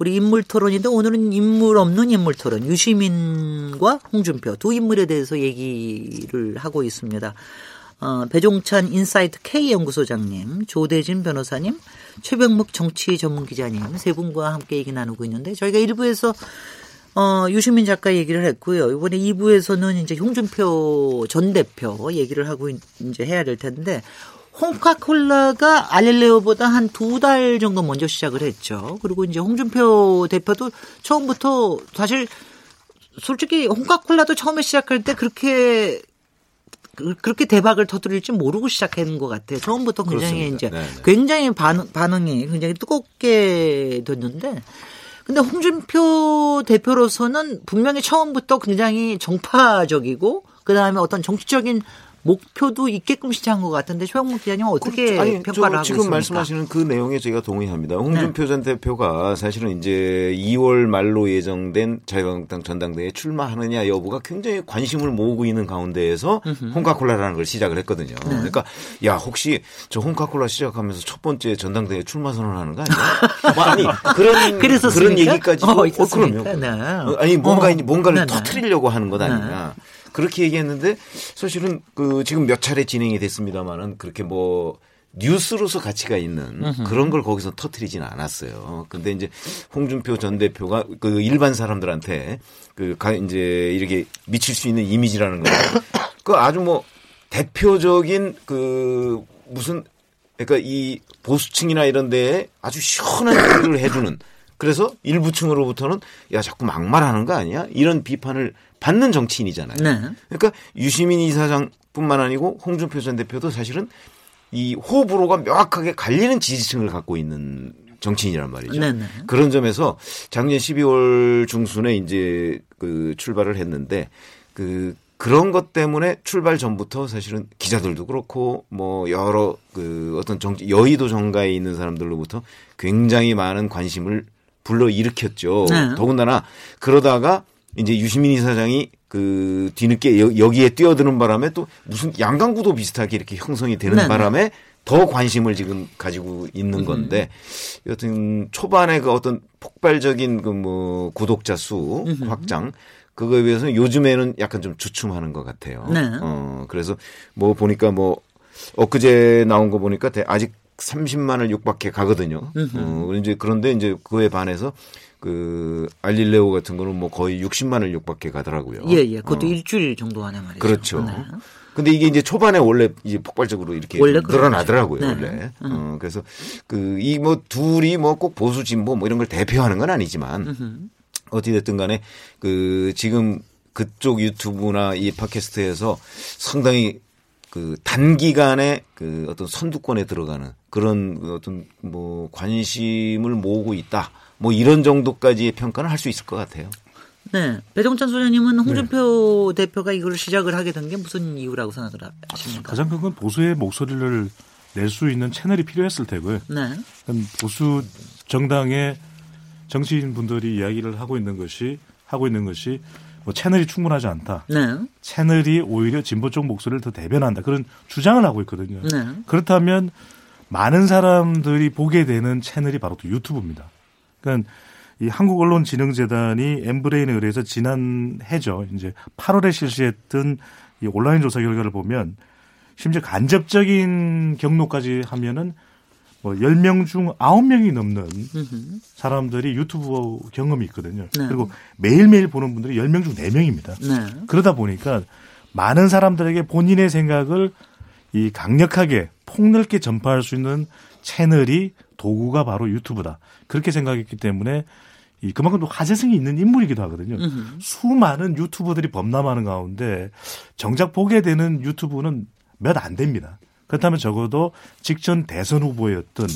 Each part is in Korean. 우리 인물토론인데, 오늘은 인물 없는 인물토론, 유시민과 홍준표 두 인물에 대해서 얘기를 하고 있습니다. 배종찬 인사이트 K 연구소장님, 조대진 변호사님, 최병묵 정치 전문기자님 세 분과 함께 얘기 나누고 있는데, 저희가 1부에서 유시민 작가 얘기를 했고요. 이번에 2부에서는 이제 홍준표 전 대표 얘기를 하고 이제 해야 될 텐데, 홍카콜라가 알릴레오보다 한 2달 정도 먼저 시작을 했죠. 그리고 이제 홍준표 대표도 처음부터 사실 솔직히 홍카콜라도 처음에 시작할 때 그렇게 대박을 터뜨릴지 모르고 시작한 것 같아요. 처음부터 굉장히 그렇습니다. 이제 네네. 굉장히 반응이 굉장히 뜨겁게 됐는데, 근데 홍준표 대표로서는 분명히 처음부터 굉장히 정파적이고 그 다음에 어떤 정치적인 목표도 있게끔 시작한 것 같은데, 최병묵 기자님은 어떻게 평가를 하고 있습니까? 지금 말씀하시는 그 내용에 제가 동의합니다. 홍준표 전 대표가 사실은 이제 2월 말로 예정된 자유한국당 전당대회에 출마하느냐 여부가 굉장히 관심을 모으고 있는 가운데에서 홍카콜라라는 걸 시작을 했거든요. 네. 그러니까 야, 혹시 저 홍카콜라 시작하면서 첫 번째 전당대회 출마 선언하는 거 아니야? 아니, 그런 얘기까지. 그럼요. 네. 아니, 뭔가를 터트리려고 하는 것 아니냐. 네. 그렇게 얘기했는데, 사실은 그 지금 몇 차례 진행이 됐습니다만은 그렇게 뭐 뉴스로서 가치가 있는 그런 걸 거기서 터뜨리지는 않았어요. 근데 이제 홍준표 전 대표가 그 일반 사람들한테 그 이제 이렇게 미칠 수 있는 이미지라는 거, 그 아주 뭐 대표적인 그 무슨, 그러니까 이 보수층이나 이런 데에 아주 시원한 얘기를 해주는. 그래서 일부층으로부터는 야, 자꾸 막말하는 거 아니야? 이런 비판을 받는 정치인이잖아요. 네. 그러니까 유시민 이사장뿐만 아니고 홍준표 전 대표도 사실은 이 호불호가 명확하게 갈리는 지지층을 갖고 있는 정치인이란 말이죠. 네, 네. 그런 점에서 작년 12월 중순에 이제 그 출발을 했는데, 그런 것 때문에 출발 전부터 사실은 기자들도 그렇고 뭐 여러 그 어떤 정치 여의도 정가에 있는 사람들로부터 굉장히 많은 관심을 불러일으켰죠. 네. 더군다나 그러다가 이제 유시민 이사장이 그 뒤늦게 여기에 뛰어드는 바람에 또 무슨 양강구도 비슷하게 이렇게 형성이 되는 네. 바람에 더 관심을 지금 가지고 있는 건데, 여튼 초반에 그 어떤 폭발적인 그 뭐 구독자 수 확장, 그거에 비해서는 요즘에는 약간 좀 주춤하는 것 같아요. 네. 그래서 뭐 보니까 뭐 엊그제 나온 거 보니까 아직 30만을 육박해 가거든요. 이제 그런데 이제 그에 반해서 그 알릴레오 같은 거는 뭐 거의 60만을 육박해 가더라고요. 예. 그것도 일주일 정도 안에 말이죠. 그렇죠. 네. 근데 이게 이제 초반에 원래 이제 폭발적으로 이렇게 늘어나더라고요. 네. 원래. 그래서 그 이 뭐 둘이 뭐 꼭 보수 진보 뭐 이런 걸 대표하는 건 아니지만 어찌됐든 간에 그 지금 그쪽 유튜브나 이 팟캐스트에서 상당히 그 단기간에 그 어떤 선두권에 들어가는 그런 어떤 뭐 관심을 모으고 있다, 뭐 이런 정도까지의 평가는 할 수 있을 것 같아요. 네, 배종찬 소장님은 홍준표 네. 대표가 이걸 시작을 하게 된 게 무슨 이유라고 생각하십니까? 가장 큰 건 보수의 목소리를 낼 수 있는 채널이 필요했을 테고요. 네. 보수 정당의 정치인 분들이 이야기를 하고 있는 것이 뭐 채널이 충분하지 않다. 네. 채널이 오히려 진보 쪽 목소리를 더 대변한다. 그런 주장을 하고 있거든요. 네. 그렇다면 많은 사람들이 보게 되는 채널이 바로 또 유튜브입니다. 그러니까 이 한국언론진흥재단이 엠브레인에 의해서 지난해죠. 이제 8월에 실시했던 이 온라인 조사 결과를 보면, 심지어 간접적인 경로까지 하면은 뭐 10명 중 9명이 넘는 사람들이 유튜브 경험이 있거든요. 네. 그리고 매일매일 보는 분들이 10명 중 4명입니다. 네. 그러다 보니까 많은 사람들에게 본인의 생각을 이 강력하게 폭넓게 전파할 수 있는 채널이, 도구가 바로 유튜브다. 그렇게 생각했기 때문에 이 그만큼 또 화제성이 있는 인물이기도 하거든요. 수많은 유튜버들이 범람하는 가운데 정작 보게 되는 유튜브는 몇 안 됩니다. 그렇다면 적어도 직전 대선 후보였던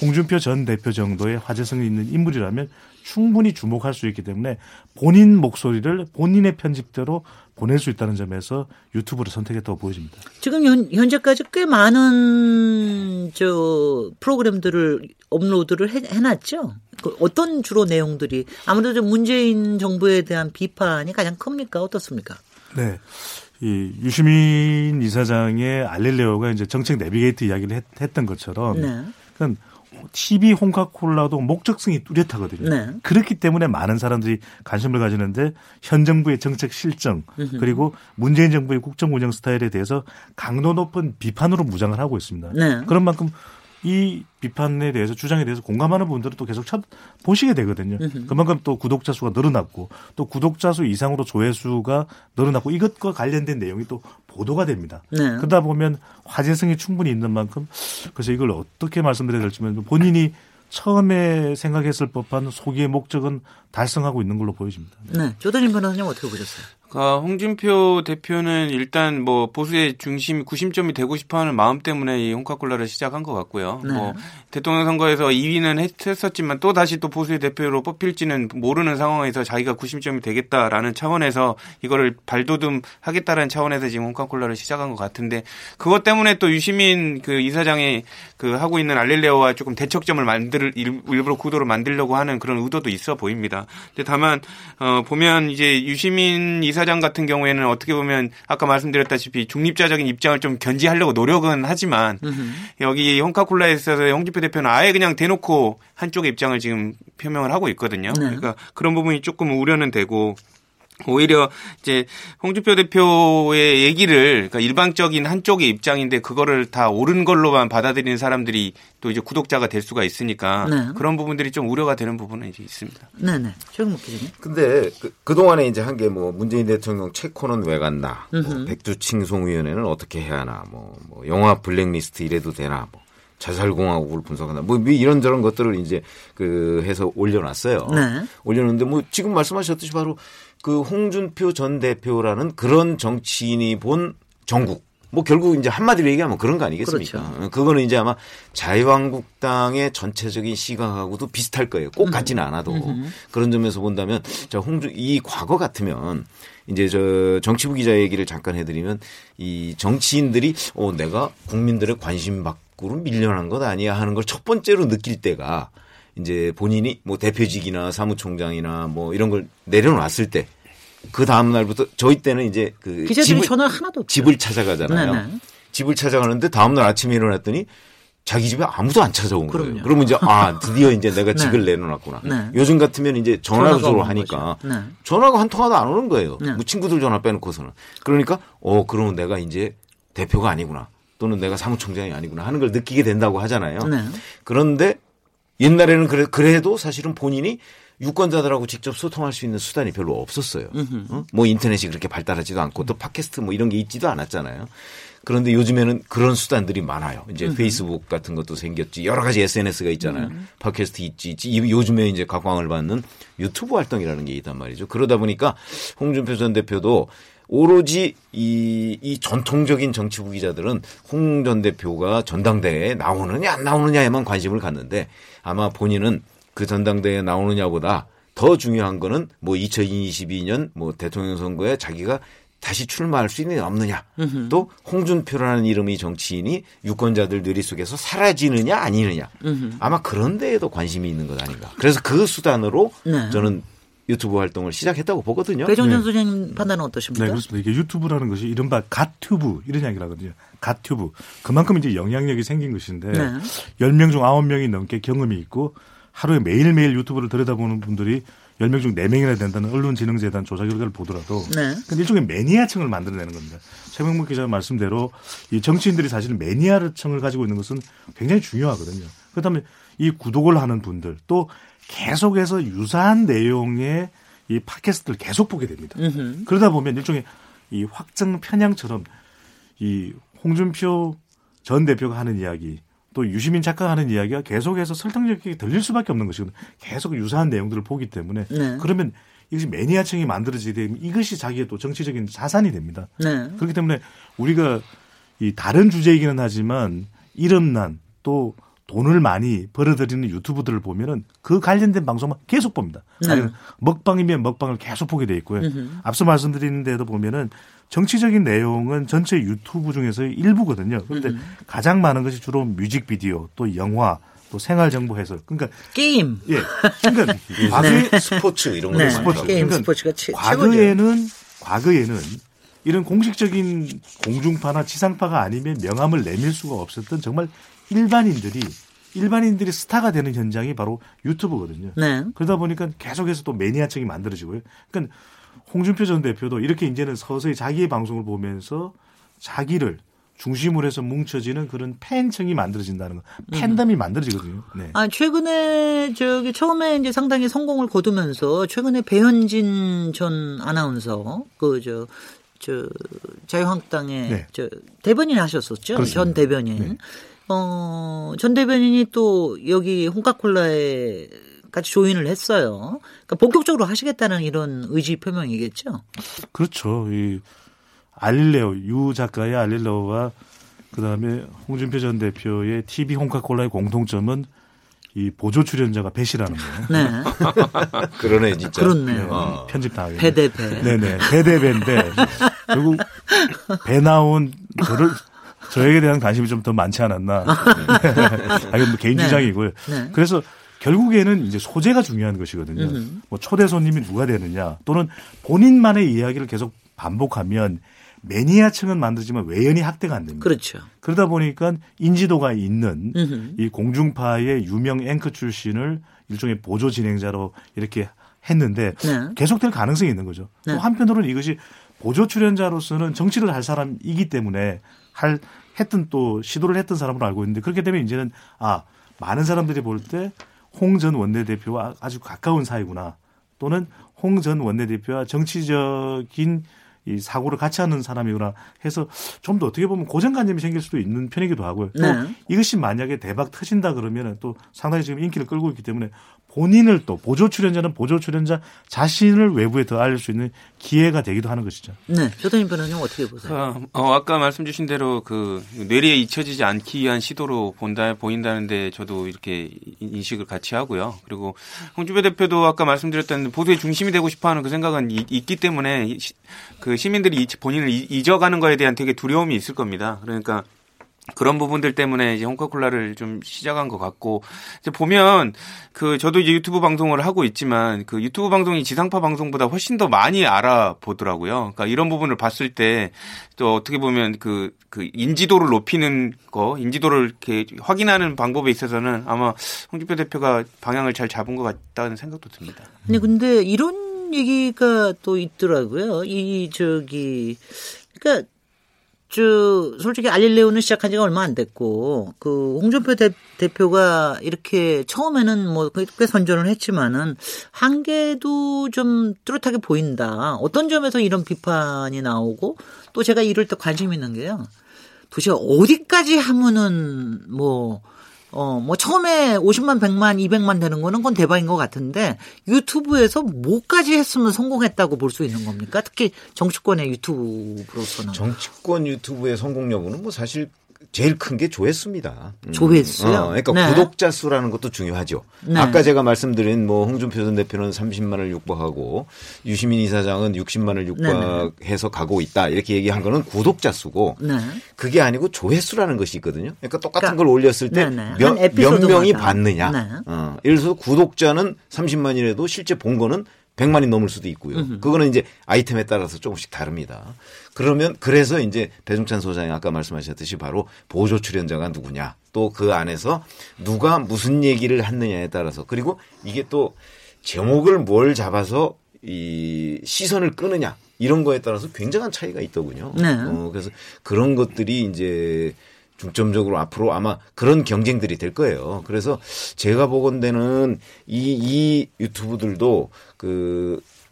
홍준표 전 대표 정도의 화제성이 있는 인물이라면 충분히 주목할 수 있기 때문에 본인 목소리를 본인의 편집대로 보낼 수 있다는 점에서 유튜브를 선택했다고 보여집니다. 지금 현재까지 꽤 많은 프로그램들을 업로드를 해놨죠. 어떤 주로 내용들이 아무래도 문재인 정부에 대한 비판이 가장 큽니까? 어떻습니까? 네. 이 유시민 이사장의 알릴레오가 이제 정책 내비게이트 이야기를 했던 것처럼 네. 그러니까 TV 홍카콜라도 목적성이 뚜렷하거든요. 네. 그렇기 때문에 많은 사람들이 관심을 가지는데 현 정부의 정책 실정 그리고 문재인 정부의 국정 운영 스타일에 대해서 강도 높은 비판으로 무장을 하고 있습니다. 네. 그런 만큼 이 비판에 대해서 주장에 대해서 공감하는 분들은 또 계속 보시게 되거든요. 그만큼 또 구독자 수가 늘어났고 또 구독자 수 이상으로 조회수가 늘어났고 이것과 관련된 내용이 또 보도가 됩니다. 네. 그러다 보면 화제성이 충분히 있는 만큼 그래서 이걸 어떻게 말씀드려야 될지는 본인이 처음에 생각했을 법한 소기의 목적은 달성하고 있는 걸로 보여집니다. 네. 조대진 변호사님 어떻게 보셨어요? 홍준표 대표는 일단 뭐 보수의 중심, 구심점이 되고 싶어하는 마음 때문에 이 홍카콜라를 시작한 것 같고요. 네. 뭐 대통령 선거에서 2위는 했었지만 또 다시 또 보수의 대표로 뽑힐지는 모르는 상황에서 자기가 구심점이 되겠다라는 차원에서 이거를 발돋움하겠다라는 차원에서 지금 홍카콜라를 시작한 것 같은데 그것 때문에 또 유시민 그 이사장이 그 하고 있는 알릴레오와 조금 대척점을 일부러 구도를 만들려고 하는 그런 의도도 있어 보입니다. 근데 다만 보면 이제 유시민 이사장 같은 경우에는 어떻게 보면 아까 말씀드렸다시피 중립자적인 입장을 좀 견지하려고 노력은 하지만 여기 홍카콜라에 있어서 홍준표 대표는 아예 그냥 대놓고 한쪽의 입장을 지금 표명을 하고 있거든요. 네. 그러니까 그런 부분이 조금 우려는 되고 오히려 이제 홍준표 대표의 얘기를 그러니까 일방적인 한쪽의 입장인데 그거를 다 옳은 걸로만 받아들이는 사람들이 또 이제 구독자가 될 수가 있으니까 네. 그런 부분들이 좀 우려가 되는 부분은 이제 있습니다. 네네. 최병묵 기자님. 근데 그 동안에 이제 한 게 뭐 문재인 대통령 체코는 왜 갔나, 뭐 백두칭송위원회는 어떻게 해야 하나, 뭐 영화 블랙리스트 이래도 되나, 뭐 자살공화국을 분석한다. 뭐 이런저런 것들을 이제 그 해서 올려놨어요. 네. 올려놨는데 뭐 지금 말씀하셨듯이 바로 그 홍준표 전 대표라는 그런 정치인이 본 정국. 뭐 결국 이제 한마디로 얘기하면 그런 거 아니겠습니까? 그렇죠. 그거는 이제 아마 자유한국당의 전체적인 시각하고도 비슷할 거예요. 꼭 같지는 않아도. 그런 점에서 본다면 이 과거 같으면 이제 정치부 기자 얘기를 잠깐 해드리면 이 정치인들이 내가 국민들의 관심 밖으로 밀려난 것 아니야 하는 걸 첫 번째로 느낄 때가 이제 본인이 뭐 대표직이나 사무총장이나 뭐 이런 걸 내려놨을 때 그 다음 날부터 저희 때는 이제 그 기자들이 전화 하나도 없어요. 집을 찾아가잖아요. 네네. 집을 찾아가는데 다음 날 아침에 일어났더니 자기 집에 아무도 안 찾아온 거예요. 그러면 이제 드디어 이제 내가 직을 네. 내려놨구나. 네. 요즘 같으면 이제 전화로 하니까 네. 전화가 한 통화도 안 오는 거예요. 네. 뭐 친구들 전화 빼놓고서는 그러니까 그러면 내가 이제 대표가 아니구나 또는 내가 사무총장이 아니구나 하는 걸 느끼게 된다고 하잖아요. 네. 그런데 옛날에는 그래도 사실은 본인이 유권자들하고 직접 소통할 수 있는 수단이 별로 없었어요. 뭐 인터넷이 그렇게 발달하지도 않고 또 팟캐스트 뭐 이런 게 있지도 않았잖아요. 그런데 요즘에는 그런 수단들이 많아요. 이제 페이스북 같은 것도 생겼지 여러 가지 SNS가 있잖아요. 팟캐스트 있지. 요즘에 이제 각광을 받는 유튜브 활동이라는 게 있단 말이죠. 그러다 보니까 홍준표 전 대표도 오로지 이 전통적인 정치부 기자들은 홍 전 대표가 전당대회에 나오느냐 안 나오느냐에만 관심을 갖는데 아마 본인은 그 전당대회에 나오느냐보다 더 중요한 거는 뭐 2022년 뭐 대통령 선거에 자기가 다시 출마할 수 있느냐 없느냐 또 홍준표라는 이름의 정치인이 유권자들 뇌리 속에서 사라지느냐 아니느냐 아마 그런 데에도 관심이 있는 것 아닌가. 그래서 그 수단으로 네. 저는 유튜브 활동을 시작했다고 보거든요. 배종찬 소장님 네. 판단은 어떠십니까? 네, 그렇습니다. 이게 유튜브라는 것이 이른바 갓튜브 이런 이야기를 하거든요. 갓튜브. 그만큼 이제 영향력이 생긴 것인데 네. 10명 중 9명이 넘게 경험이 있고 하루에 매일매일 유튜브를 들여다보는 분들이 10명 중 4명이나 된다는 언론진흥재단 조사 결과를 보더라도 네. 일종의 매니아층을 만들어내는 겁니다. 최병묵 기자 말씀대로 이 정치인들이 사실은 매니아층을 가지고 있는 것은 굉장히 중요하거든요. 그렇다면 이 구독을 하는 분들 또 계속해서 유사한 내용의 이 팟캐스트를 계속 보게 됩니다. 그러다 보면 일종의 이 확증 편향처럼 이 홍준표 전 대표가 하는 이야기 또 유시민 작가가 하는 이야기가 계속해서 설득력이 들릴 수밖에 없는 것이거든요. 계속 유사한 내용들을 보기 때문에 네. 그러면 이것이 매니아층이 만들어지게 되면 이것이 자기의 또 정치적인 자산이 됩니다. 네. 그렇기 때문에 우리가 이 다른 주제이기는 하지만 이름난 또 돈을 많이 벌어들이는 유튜브들을 보면은 그 관련된 방송만 계속 봅니다. 먹방이면 먹방을 계속 보게 돼 있고요. 앞서 말씀드린 데도 보면은 정치적인 내용은 전체 유튜브 중에서 일부거든요. 그런데 가장 많은 것이 주로 뮤직비디오, 또 영화, 또 생활정보 해설. 그러니까 게임. 예. 그러니까 과거에 스포츠 이런 거. 네. 스포츠. 게임 그러니까 스포츠가 과거에는 이런 공식적인 공중파나 지상파가 아니면 명함을 내밀 수가 없었던 정말 일반인들이 스타가 되는 현장이 바로 유튜브거든요. 네. 그러다 보니까 계속해서 또 매니아층이 만들어지고요. 그러니까 홍준표 전 대표도 이렇게 이제는 서서히 자기의 방송을 보면서 자기를 중심으로 해서 뭉쳐지는 그런 팬층이 만들어진다는 거, 팬덤이 만들어지거든요. 네. 아 최근에 처음에 이제 상당히 성공을 거두면서 최근에 배현진 전 아나운서 자유한국당의 네. 대변인 하셨었죠. 그렇습니다. 전 대변인. 네. 전 대변인이 또 여기 홍카콜라에 같이 조인을 했어요. 그러니까 본격적으로 하시겠다는 이런 의지 표명이겠죠. 그렇죠. 이 알릴레오 유 작가의 알릴레오와 그다음에 홍준표 전 대표의 TV 홍카콜라의 공통점은 이 보조 출연자가 배시라는 거예요. 네. 그러네 진짜. 그렇네요. 편집 당하게. 배대배. 네네. 배대배인데 결국 배 나온 저에게 대한 관심이 좀 더 많지 않았나. 아, 이건 뭐 개인 네. 주장이고요. 네. 그래서 결국에는 이제 소재가 중요한 것이거든요. 뭐 초대 손님이 누가 되느냐 또는 본인만의 이야기를 계속 반복하면 매니아층은 만들지만 외연이 확대가 안 됩니다. 그렇죠. 그러다 보니까 인지도가 있는 이 공중파의 유명 앵커 출신을 일종의 보조 진행자로 이렇게 했는데 네. 계속될 가능성이 있는 거죠. 네. 또 한편으로는 이것이 보조 출연자로서는 정치를 할 사람이기 때문에 했던 또 시도를 했던 사람으로 알고 있는데 그렇게 되면 이제는 많은 사람들이 볼 때 홍 전 원내대표와 아주 가까운 사이구나 또는 홍 전 원내대표와 정치적인 이 사고를 같이 하는 사람이구나 해서 좀 더 어떻게 보면 고정관념이 생길 수도 있는 편이기도 하고요. 또 네. 이것이 만약에 대박 터진다 그러면 또 상당히 지금 인기를 끌고 있기 때문에 본인을 또 보조 출연자 자신을 외부에 더 알릴 수 있는 기회가 되기도 하는 것이죠. 네. 조대진 변호사님 어떻게 보세요? 아까 말씀 주신 대로 그 뇌리에 잊혀지지 않기 위한 시도로 보인다는데 저도 이렇게 인식을 같이 하고요. 그리고 홍준표 대표도 아까 말씀드렸던 보도의 중심이 되고 싶어하는 그 생각은 있기 때문에 그 시민들이 본인을 잊어가는 거에 대한 되게 두려움이 있을 겁니다. 그러니까 그런 부분들 때문에 이제 홍카콜라를 좀 시작한 것 같고, 이제 보면 저도 이제 유튜브 방송을 하고 있지만 그 유튜브 방송이 지상파 방송보다 훨씬 더 많이 알아보더라고요. 그러니까 이런 부분을 봤을 때 또 어떻게 보면 그 인지도를 높이는 거, 인지도를 이렇게 확인하는 방법에 있어서는 아마 홍준표 대표가 방향을 잘 잡은 것 같다는 생각도 듭니다. 아니, 근데 이런 얘기가 또 있더라고요. 그러니까 솔직히 알릴레오는 시작한 지가 얼마 안 됐고, 홍준표 대표가 이렇게 처음에는 뭐 꽤 선전을 했지만은 한계도 좀 뚜렷하게 보인다. 어떤 점에서 이런 비판이 나오고, 또 제가 이럴 때 관심 있는 게요. 도대체 어디까지 하면은 뭐 처음에 50만, 100만, 200만 되는 거는 그건 대박인 것 같은데 유튜브에서 뭐까지 했으면 성공했다고 볼 수 있는 겁니까? 특히 정치권의 유튜브로서는. 정치권 유튜브의 성공 여부는 뭐 사실 제일 큰 게 조회수입니다. 조회수요? 그러니까 네. 구독자 수라는 것도 중요하죠. 네. 아까 제가 말씀드린 뭐 홍준표 전 대표는 30만을 육박하고 유시민 이사장은 60만을 육박해서 가고 있다. 이렇게 얘기한 거는 구독자 수고 네. 그게 아니고 조회수라는 것이 있거든요. 그러니까 똑같은 걸 올렸을 때 몇 명이 봤느냐. 네. 예를 들어서 구독자는 30만이라도 실제 본 거는 100만이 넘을 수도 있고요. 그거는 이제 아이템에 따라서 조금씩 다릅니다. 그래서 이제 배종찬 소장이 아까 말씀하셨듯이 바로 보조 출연자가 누구냐, 또 그 안에서 누가 무슨 얘기를 하느냐에 따라서, 그리고 이게 또 제목을 뭘 잡아서 이 시선을 끄느냐 이런 거에 따라서 굉장한 차이가 있더군요. 네. 그래서 그런 것들이 이제 중점적으로 앞으로 아마 그런 경쟁들이 될 거예요. 그래서 제가 보건대는 이 유튜브들도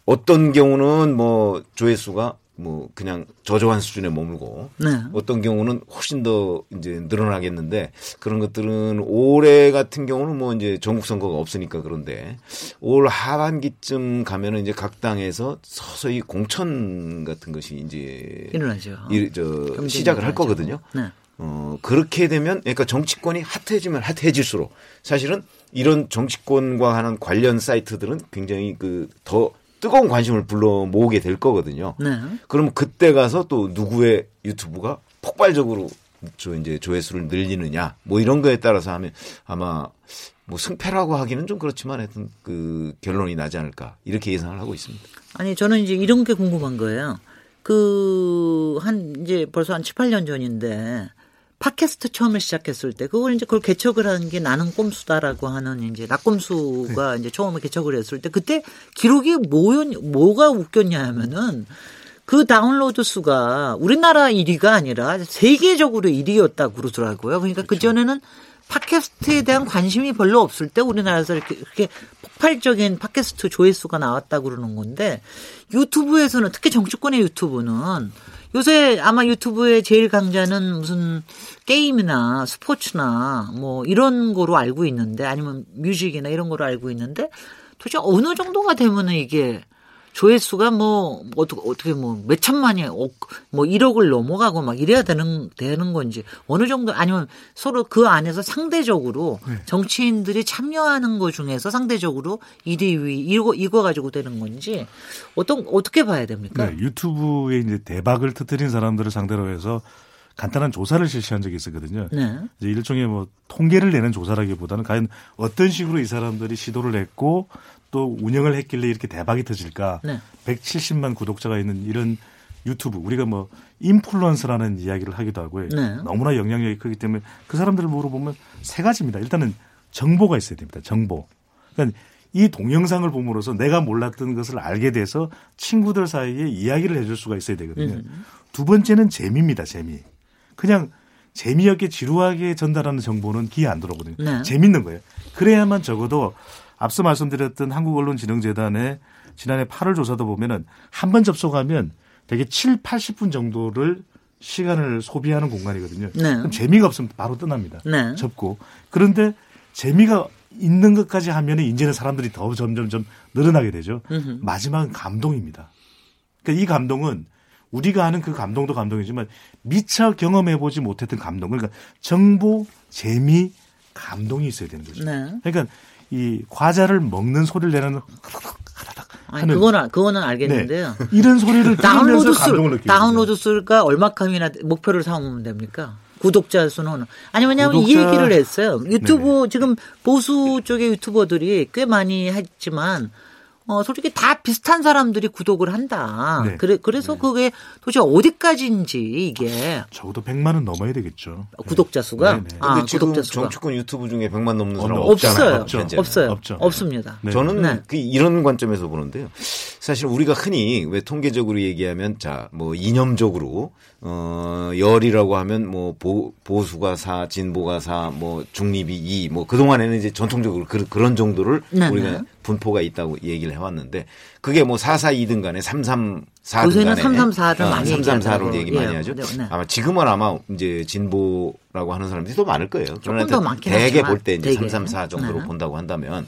어떤 경우는 뭐 조회수가 뭐 그냥 저조한 수준에 머물고 네. 어떤 경우는 훨씬 더 이제 늘어나겠는데 그런 것들은 올해 같은 경우는 뭐 이제 전국 선거가 없으니까 그런데 올 하반기쯤 가면은 이제 각 당에서 서서히 공천 같은 것이 이제 일어나죠. 시작을 할 거거든요. 네. 그렇게 되면, 그러니까 정치권이 핫해지면 핫해질수록 사실은 이런 정치권과 하는 관련 사이트들은 굉장히 그 더 뜨거운 관심을 불러 모으게 될 거거든요. 네. 그럼 그때 가서 또 누구의 유튜브가 폭발적으로 이제 조회수를 늘리느냐 뭐 이런 거에 따라서 하면 아마 뭐 승패라고 하기는 좀 그렇지만 하여튼 그 결론이 나지 않을까 이렇게 예상을 하고 있습니다. 아니 저는 이제 이런 게 궁금한 거예요. 그 한 이제 벌써 한 7, 8년 전인데 팟캐스트 처음에 시작했을 때 그걸 이제 그걸 개척을 한 게 나는 꼼수다라고 하는 이제 나꼼수가 이제 처음에 개척을 했을 때 그때 기록이 뭐가 웃겼냐면은 그 다운로드 수가 우리나라 1위가 아니라 세계적으로 1위였다고 그러더라고요. 그러니까 그 전에는 팟캐스트에 대한 관심이 별로 없을 때 우리나라에서 이렇게 폭발적인 팟캐스트 조회수가 나왔다고 그러는 건데 유튜브에서는 특히 정치권의 유튜브는 요새 아마 유튜브의 제일 강자는 무슨 게임이나 스포츠나 뭐 이런 거로 알고 있는데 아니면 뮤직이나 이런 거로 알고 있는데 도대체 어느 정도가 되면은 이게 조회수가 뭐 어떻게 뭐 몇 천만이 뭐 1억을 넘어가고 막 이래야 되는 건지 어느 정도 아니면 서로 그 안에서 상대적으로 네. 정치인들이 참여하는 거 중에서 상대적으로 1위 2위 이거 가지고 되는 건지 어떻게 봐야 됩니까? 네, 유튜브에 이제 대박을 터뜨린 사람들을 상대로 해서 간단한 조사를 실시한 적이 있었거든요. 네. 이제 일종의 뭐 통계를 내는 조사라기보다는 과연 어떤 식으로 이 사람들이 시도를 했고 또 운영을 했길래 이렇게 대박이 터질까. 네. 170만 구독자가 있는 이런 유튜브 우리가 뭐 인플루언서라는 이야기를 하기도 하고요. 네. 너무나 영향력이 크기 때문에 그 사람들을 물어보면 세 가지입니다. 일단은 정보가 있어야 됩니다. 정보. 그러니까 이 동영상을 봄으로써 내가 몰랐던 것을 알게 돼서 친구들 사이에 이야기를 해줄 수가 있어야 되거든요. 두 번째는 재미입니다. 재미. 그냥 재미없게 지루하게 전달하는 정보는 귀에 안 들어오거든요. 네. 재밌는 거예요. 그래야만 적어도 앞서 말씀드렸던 한국언론진흥재단의 지난해 8월 조사도 보면은 한 번 접속하면 되게 7, 80분 정도를 시간을 소비하는 공간이거든요. 네. 그럼 재미가 없으면 바로 떠납니다. 네. 접고. 그런데 재미가 있는 것까지 하면 이제는 사람들이 더 점점 늘어나게 되죠. 마지막은 감동입니다. 그러니까 이 감동은 우리가 아는 그 감동도 감동이지만 미처 경험해보지 못했던 감동. 그러니까 정보, 재미, 감동이 있어야 되는 거죠. 네. 그러니까 이 과자를 먹는 소리를 내는 하는 그거는 알겠는데요. 네. 이런 소리를 들으면서 감동을 느끼고 다운로드 수가 얼마큼이나 목표를 삼으면 됩니까? 구독자 수는 아니 왜냐하면 구독자... 이 얘기를 했어요. 유튜브 네네. 지금 보수 쪽의 유튜버들이 꽤 많이 했지만 솔직히 다 비슷한 사람들이 구독을 한다. 네. 그래서 그게 도대체 어디까지인지 이게. 적어도 100만은 넘어야 되겠죠. 구독자 수가? 네. 근데 지금 구독자 수가. 정치권 유튜브 중에 100만 넘는 사람 없잖아요. 없어요. 없습니다. 네. 저는 그 이런 관점에서 보는데요. 사실 우리가 흔히 왜 통계적으로 얘기하면 자, 뭐 이념적으로 열이라고 하면 뭐 보수가 4, 진보가 4, 뭐 중립이 2, 뭐 그동안에는 이제 전통적으로 그런 정도를 네네. 우리가 분포가 있다고 얘기를 해왔는데 그게 뭐 442등 간에 334등 간에 334를 얘기 많이 하죠. 네. 아마 지금은 아마 이제 진보라고 하는 사람들이 더 많을 거예요. 조금 더 많긴 하지만 대개 볼 때 이제 334 정도로 네. 본다고 한다면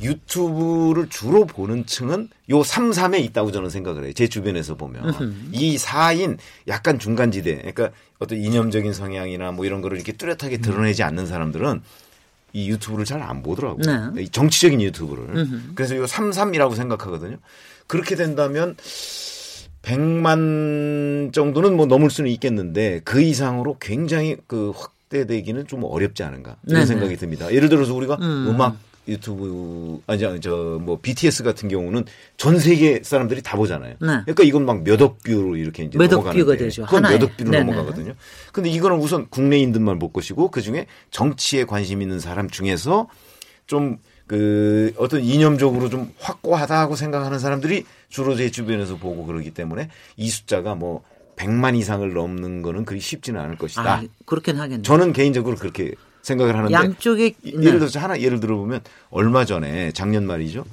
유튜브를 주로 보는 층은 요 3, 3에 있다고 저는 생각을 해요. 제 주변에서 보면. 이 4인 약간 중간지대 그러니까 어떤 이념적인 성향이나 뭐 이런 거를 이렇게 뚜렷하게 드러내지 않는 사람들은 이 유튜브를 잘 안 보더라고요. 네. 정치적인 유튜브를. 그래서 요 3,3이라고 생각하거든요. 그렇게 된다면 100만 정도는 뭐 넘을 수는 있겠는데 그 이상으로 굉장히 그 확대되기는 좀 어렵지 않은가 이런 네. 생각이 듭니다. 예를 들어서 우리가 음악 유튜브 뭐 BTS 같은 경우는 전 세계 사람들이 다 보잖아요. 네. 그러니까 이건 막 몇억 뷰로 이렇게 이제 넘어가는데 되죠. 그건 몇억 뷰로 네네. 넘어가거든요. 근데 이거는 우선 국내인들만 볼 것이고 그 중에 정치에 관심 있는 사람 중에서 좀 그 어떤 이념적으로 좀 확고하다고 생각하는 사람들이 주로 제 주변에서 보고 그러기 때문에 이 숫자가 뭐 100만 이상을 넘는 거는 그리 쉽지는 않을 것이다. 그렇긴 하겠네요. 저는 개인적으로 그렇게. 생각을 하는데 양쪽에 예를 들어서 하나 예를 들어보면 얼마 전에 작년 말이죠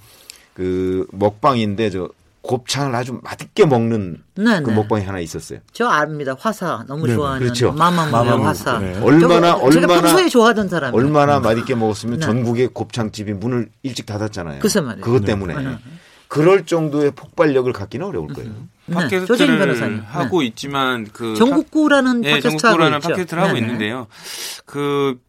그 먹방인데 저 곱창을 아주 맛있게 먹는 네네. 그 먹방이 하나 있었어요. 저 압니다. 화사 너무 네네. 좋아하는 그렇죠. 마마무의 화사. 네. 제가 평소에 좋아하던 사람. 얼마나 맛있게 먹었으면 네. 전국의 곱창집이 문을 일찍 닫았잖아요. 그것 때문에. 네. 그럴 정도의 폭발력을 갖기는 어려울 거예요. 팟캐스트를 네, 하고 있지만 그 정국구라는 팟캐스트를 하고 있는데요. 그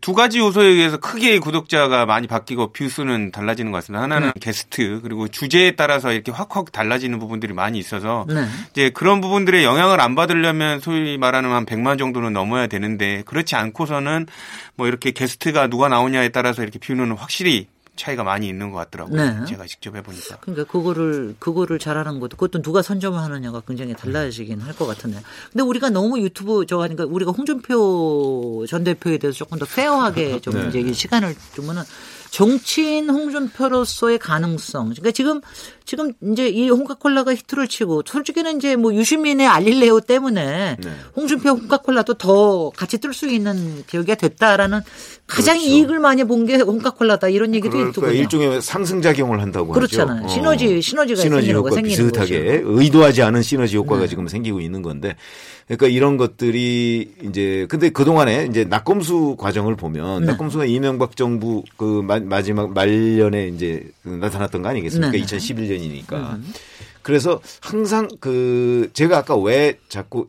두 가지 요소에 의해서 크게 구독자가 많이 바뀌고 뷰수는 달라지는 것 같습니다. 하나는 게스트 그리고 주제에 따라서 이렇게 확확 달라지는 부분들이 많이 있어서 이제 그런 부분들의 영향을 안 받으려면 소위 말하는 한 100만 정도는 넘어야 되는데 그렇지 않고서는 뭐 이렇게 게스트가 누가 나오냐에 따라서 이렇게 뷰는 확실히 차이가 많이 있는 것 같더라고요. 네. 제가 직접 해보니까. 그러니까 그거를 잘하는 것도 그것도 누가 선점을 하느냐가 굉장히 달라지긴 할 것 같은데요. 근데 우리가 너무 유튜브 저 하니까 우리가 홍준표 전 대표에 대해서 조금 더 페어하게 좀 네. 이제 시간을 주면은 정치인 홍준표로서의 가능성. 그러니까 지금 이제 이 홍카콜라가 히트를 치고 솔직히는 이제 뭐 유시민의 알릴레오 때문에 네. 홍준표 홍카콜라도 더 같이 뜰 수 있는 기회가 됐다라는 가장 그렇죠. 이익을 많이 본 게 홍카콜라다 이런 얘기도 있더군요. 일종의 상승작용을 한다고 그렇잖아요. 하죠. 그렇잖아요. 시너지 효과가 생기는 거죠. 비슷하게 의도하지 않은 시너지 효과가 네. 지금 생기고 있는 건데 그러니까 이런 것들이 이제 근데 그동안에 이제 낙검수 과정을 보면 네. 낙검수가 이명박 정부 그 마지막 말년에 이제 나타났던 거 아니겠습니까? 네. 2011년이니까. 그래서 항상 그 제가 아까 왜 자꾸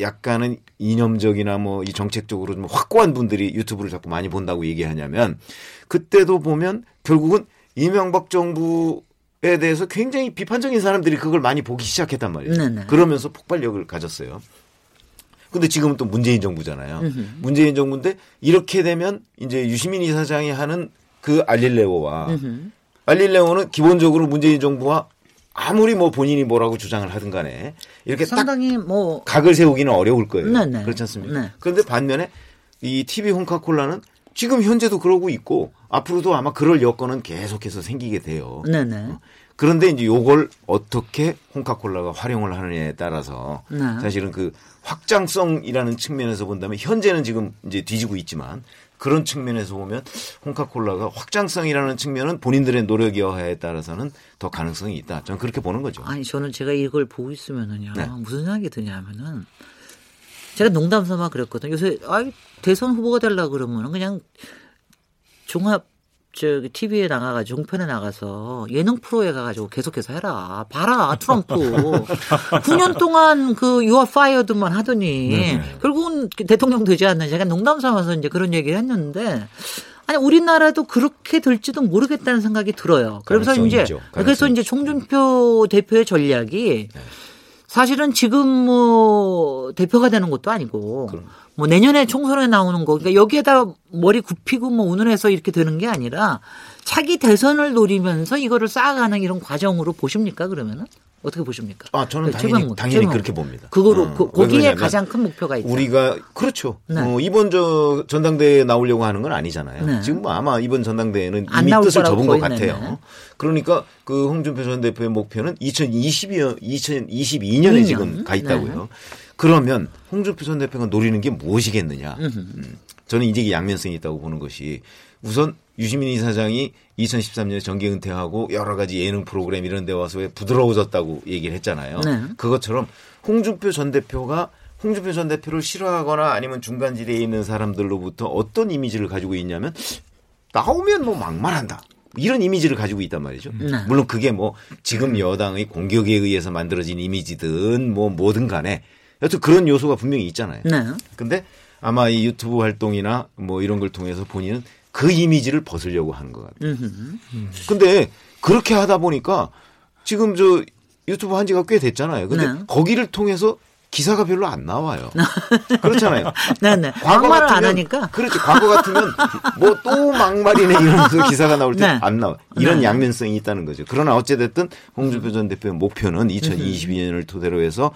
약간은 이념적이나 뭐 이 정책적으로 좀 확고한 분들이 유튜브를 자꾸 많이 본다고 얘기하냐면 그때도 보면 결국은 이명박 정부에 대해서 굉장히 비판적인 사람들이 그걸 많이 보기 시작했단 말이에요. 네네. 그러면서 폭발력을 가졌어요. 근데 지금은 또 문재인 정부잖아요. 문재인 정부인데 이렇게 되면 이제 유시민 이사장이 하는 그 알릴레오와 알릴레오는 기본적으로 문재인 정부와 아무리 뭐 본인이 뭐라고 주장을 하든 간에 이렇게 상당히 딱 뭐 각을 세우기는 어려울 거예요. 네네. 그렇지 않습니까? 네. 그런데 반면에 이 TV 홍카콜라는 지금 현재도 그러고 있고 앞으로도 아마 그럴 여건은 계속해서 생기게 돼요. 네네. 그런데 이제 요걸 어떻게 홍카콜라가 활용을 하느냐에 따라서 네. 사실은 그 확장성이라는 측면에서 본다면 현재는 지금 이제 뒤지고 있지만 그런 측면에서 보면 홍카콜라가 확장성이라는 측면은 본인들의 노력 여하에 따라서는 더 가능성이 있다. 저는 그렇게 보는 거죠. 아니 저는 제가 이걸 보고 있으면은요 네. 무슨 생각이 드냐면은 제가 농담 삼아 그랬거든요. 요새 대선 후보가 되려고 그러면 그냥 종합 TV에 나가가지고 종편에 나가서 예능 프로에 가가지고 계속해서 해라. 봐라 트럼프 9년 동안 그 You're fired만 하더니 네. 결국은 대통령 되지 않나. 제가 농담 삼아서 이제 그런 얘기를 했는데 아니 우리나라도 그렇게 될지도 모르겠다는 생각이 들어요. 그래서 이제 그래서 이제 홍준표 대표의 전략이 네. 사실은 지금 뭐 대표가 되는 것도 아니고. 그럼. 뭐 내년에 총선에 나오는 거 그러니까 여기에다 머리 굽히고 뭐 운운해서 이렇게 되는 게 아니라 차기 대선을 노리면서 이거를 쌓아가는 이런 과정으로 보십니까 그러면은 어떻게 보십니까? 아 저는 그러니까 당연히 그렇게 봅니다. 그거로 거기에 가장 큰 목표가 있죠. 우리가 그렇죠. 네. 이번 저 전당대회에 나오려고 하는 건 아니잖아요. 네. 지금 아마 이번 전당대회는 이미 뜻을 접은 것 같아요. 네네. 그러니까 그 홍준표 전 대표의 목표는 2022년에 지금 가 있다고요. 네. 그러면 홍준표 전 대표가 노리는 게 무엇이겠느냐. 저는 이제 양면성이 있다고 보는 것이 우선 유시민 이사장이 2013년에 정계 은퇴하고 여러 가지 예능 프로그램 이런 데 와서 왜 부드러워졌다고 얘기를 했잖아요. 네. 그것처럼 홍준표 전 대표가 홍준표 전 대표를 싫어하거나 아니면 중간지대에 있는 사람들로부터 어떤 이미지를 가지고 있냐면 나오면 뭐 막말한다. 이런 이미지를 가지고 있단 말이죠. 네. 물론 그게 뭐 지금 여당의 공격에 의해서 만들어진 이미지든 뭐든 간에 여튼 그런 요소가 분명히 있잖아요. 그런데 네. 아마 이 유튜브 활동이나 뭐 이런 걸 통해서 본인은 그 이미지를 벗으려고 하는 것 같아요. 그런데 그렇게 하다 보니까 지금 저 유튜브 한 지가 꽤 됐잖아요. 근데 네. 거기를 통해서 기사가 별로 안 나와요. 그렇잖아요. 네네. 막말을 안 하니까. 그렇지. 과거 같으면 뭐 또 막말이네 이러면서 기사가 나올 때 안 네. 나와. 이런 네. 양면성이 있다는 거죠. 그러나 어찌됐든 홍준표 전 대표의 목표는 2022년을 토대로 해서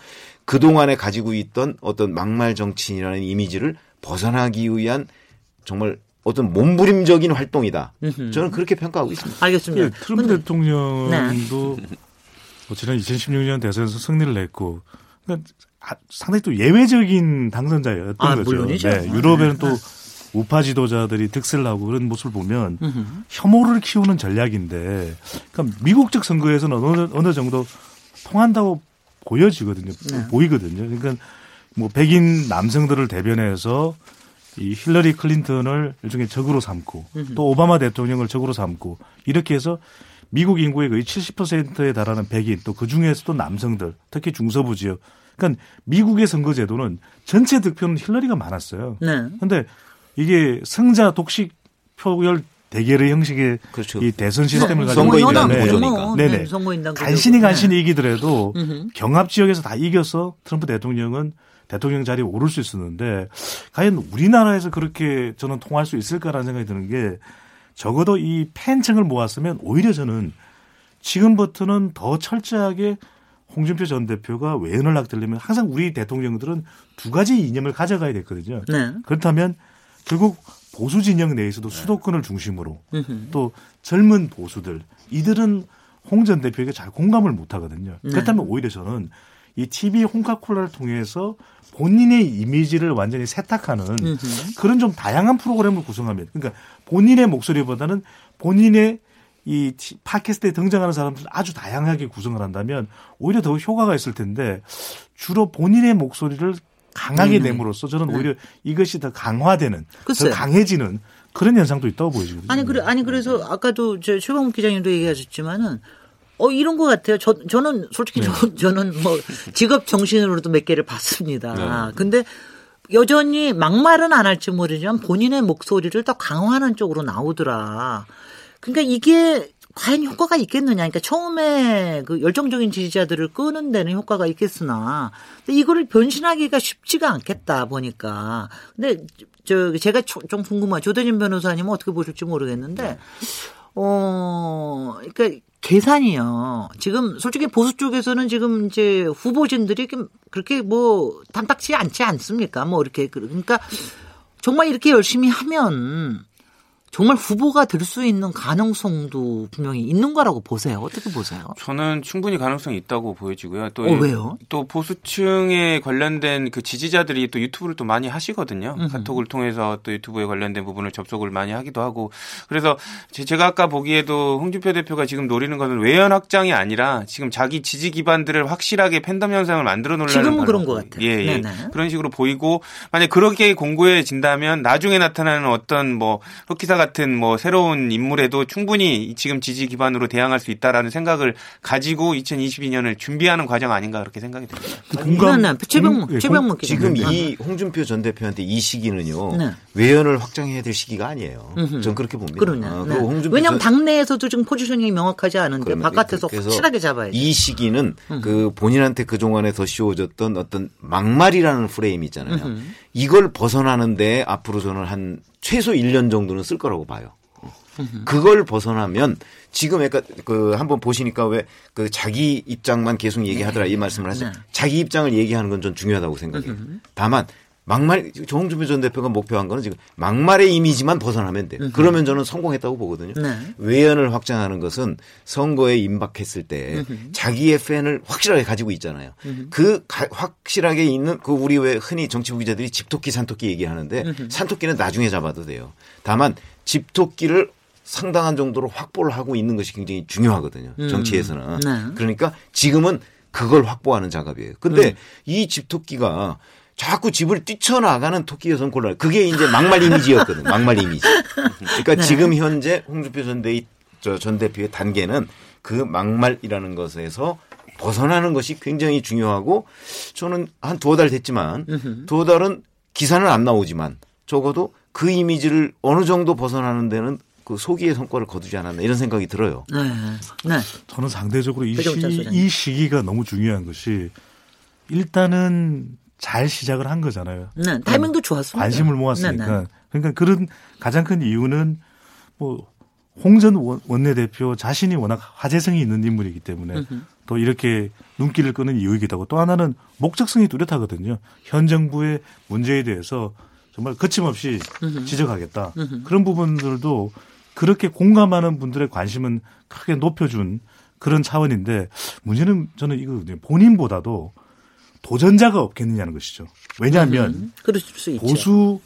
그동안에 가지고 있던 어떤 막말 정치인이라는 이미지를 벗어나기 위한 정말 어떤 몸부림적인 활동이다. 저는 그렇게 평가하고 있습니다. 알겠습니다. 네, 트럼프 대통령도 네. 지난 2016년 대선에서 승리를 냈고 그러니까 상당히 또 예외적인 당선자였던 거죠. 물론이죠. 네, 유럽에는 또 우파 지도자들이 득세를 하고 그런 모습을 보면 혐오를 키우는 전략인데 그러니까 미국적 선거에서는 어느 정도 통한다고 보여지거든요. 네. 보이거든요. 그러니까 뭐 백인 남성들을 대변해서 이 힐러리 클린턴을 일종의 적으로 삼고 또 오바마 대통령을 적으로 삼고 이렇게 해서 미국 인구의 거의 70%에 달하는 백인, 또 그중에서도 남성들, 특히 중서부 지역. 그러니까 미국의 선거제도는 전체 득표는 힐러리가 많았어요. 그런데 네. 이게 승자 독식 표결 대결의 형식의 그렇죠. 이 대선 시스템을 가지고 선거인당 구조니까. 네네. 간신히 이기더라도 경합 지역에서 다 이겨서 트럼프 대통령은 대통령 자리에 오를 수 있었는데 과연 우리나라에서 그렇게 저는 통할 수 있을까라는 생각이 드는 게 적어도 이 팬층을 모았으면 오히려 저는 지금부터는 더 철저하게 홍준표 전 대표가 외연을 낚으려면 항상 우리 대통령들은 두 가지 이념을 가져가야 됐거든요. 네. 그렇다면 결국 보수 진영 내에서도 수도권을 중심으로 또 젊은 보수들 이들은 홍 전 대표에게 잘 공감을 못하거든요. 네. 그렇다면 오히려 저는 이 TV 홍카콜라를 통해서 본인의 이미지를 완전히 세탁하는 그런 좀 다양한 프로그램을 구성하면 그러니까 본인의 목소리보다는 본인의 이 팟캐스트에 등장하는 사람들을 아주 다양하게 구성을 한다면 오히려 더 효과가 있을 텐데 주로 본인의 목소리를 강하게 내므로써 저는 오히려 이것이 더 강화되는, 글쎄요. 더 강해지는 그런 현상도 있다고 보여지거든요. 그래서 아까도 최병묵 기자님도 얘기하셨지만은 이런 것 같아요. 저는 솔직히 네. 저는 뭐 직업 정신으로도 몇 개를 봤습니다. 근데 여전히 막말은 안 할지 모르지만 본인의 목소리를 더 강화하는 쪽으로 나오더라. 그러니까 이게 과연 효과가 있겠느냐. 그러니까 처음에 그 열정적인 지지자들을 끄는 데는 효과가 있겠으나 근데 이거를 변신하기가 쉽지가 않겠다 보니까. 근데 제가 좀 궁금한 조대진 변호사님은 어떻게 보실지 모르겠는데 그러니까 계산이요. 지금 솔직히 보수 쪽에서는 지금 이제 후보진들이 그렇게 뭐 탐탁치 않지 않습니까? 뭐 이렇게 그러니까 정말 이렇게 열심히 하면 정말 후보가 될 수 있는 가능성도 분명히 있는 거라고 보세요. 어떻게 보세요? 저는 충분히 가능성이 있다고 보여지고요. 또 왜요? 또 보수층에 관련된 그 지지자들이 또 유튜브를 또 많이 하시거든요. 카톡을 통해서 또 유튜브에 관련된 부분을 접속을 많이 하기도 하고. 그래서 제가 아까 보기에도 홍준표 대표가 지금 노리는 것은 외연 확장이 아니라 지금 자기 지지 기반들을 확실하게 팬덤 현상을 만들어 놓으려는 지금은 그런 것 같아요. 예, 예. 그런 식으로 보이고 만약 그렇게 공고해진다면 나중에 나타나는 어떤 뭐 흑기사가 같은 뭐 새로운 인물에도 충분히 지금 지지 기반으로 대항할 수 있다라는 생각을 가지고 2022년을 준비하는 과정 아닌가 그렇게 생각이 듭니다. 최병묵 지금 이 홍준표 전 대표한테 이 시기는요 네. 외연을 확장해야 될 시기가 아니에요. 전 그렇게 봅니다. 네. 왜냐하면 당내에서도 지금 포지셔닝이 명확하지 않은데 바깥에서 확실하게 잡아야 돼요. 이 시기는 그 본인한테 그동안에 더 씌워졌던 어떤 막말이라는 프레임이 있잖아요. 이걸 벗어나는데 앞으로 저는 한 최소 1년 정도는 쓸 거라고 봐요. 그걸 벗어나면 지금 약간 그 한번 보시니까 왜 그 자기 입장만 계속 얘기하더라 이 말씀을 하세요. 자기 입장을 얘기하는 건 전 중요하다고 생각해요. 다만 막말 홍준표 전 대표가 목표한 거는 지금 막말의 이미지만 벗어나면 돼요. 그러면 저는 성공했다고 보거든요. 외연을 확장하는 것은 선거에 임박했을 때 자기의 팬을 확실하게 가지고 있잖아요. 그 확실하게 있는 그 우리 왜 흔히 정치부 기자들이 집토끼 산토끼 얘기하는데 산토끼는 나중에 잡아도 돼요. 다만 집토끼를 상당한 정도로 확보를 하고 있는 것이 굉장히 중요하거든요. 정치에서는. 그러니까 지금은 그걸 확보하는 작업이에요. 근데 이 집토끼가 자꾸 집을 뛰쳐나가는 토끼여서는 곤란해요. 그게 이제 막말 이미지였거든. 막말 이미지. 그러니까 네. 지금 현재 홍준표 전 대표의 단계는 그 막말이라는 것에서 벗어나는 것이 굉장히 중요하고 저는 한 두어 달 됐지만 두어 달은 기사는 안 나오지만 적어도 그 이미지를 어느 정도 벗어나는 데는 그 소기의 성과를 거두지 않았나 이런 생각이 들어요. 네. 저는 상대적으로 이 시기가 너무 중요한 것이 일단은 잘 시작을 한 거잖아요. 네, 타이밍도 좋았습니다. 관심을 모았으니까. 네, 네. 그러니까 그런 가장 큰 이유는 뭐 홍 전 원내대표 자신이 워낙 화제성이 있는 인물이기 때문에 또 이렇게 눈길을 끄는 이유이기도 하고 또 하나는 목적성이 뚜렷하거든요. 현 정부의 문제에 대해서 정말 거침없이 지적하겠다. 그런 부분들도 그렇게 공감하는 분들의 관심은 크게 높여준 그런 차원인데 문제는 저는 이거 본인보다도 도전자가 없겠느냐는 것이죠. 왜냐하면 보수로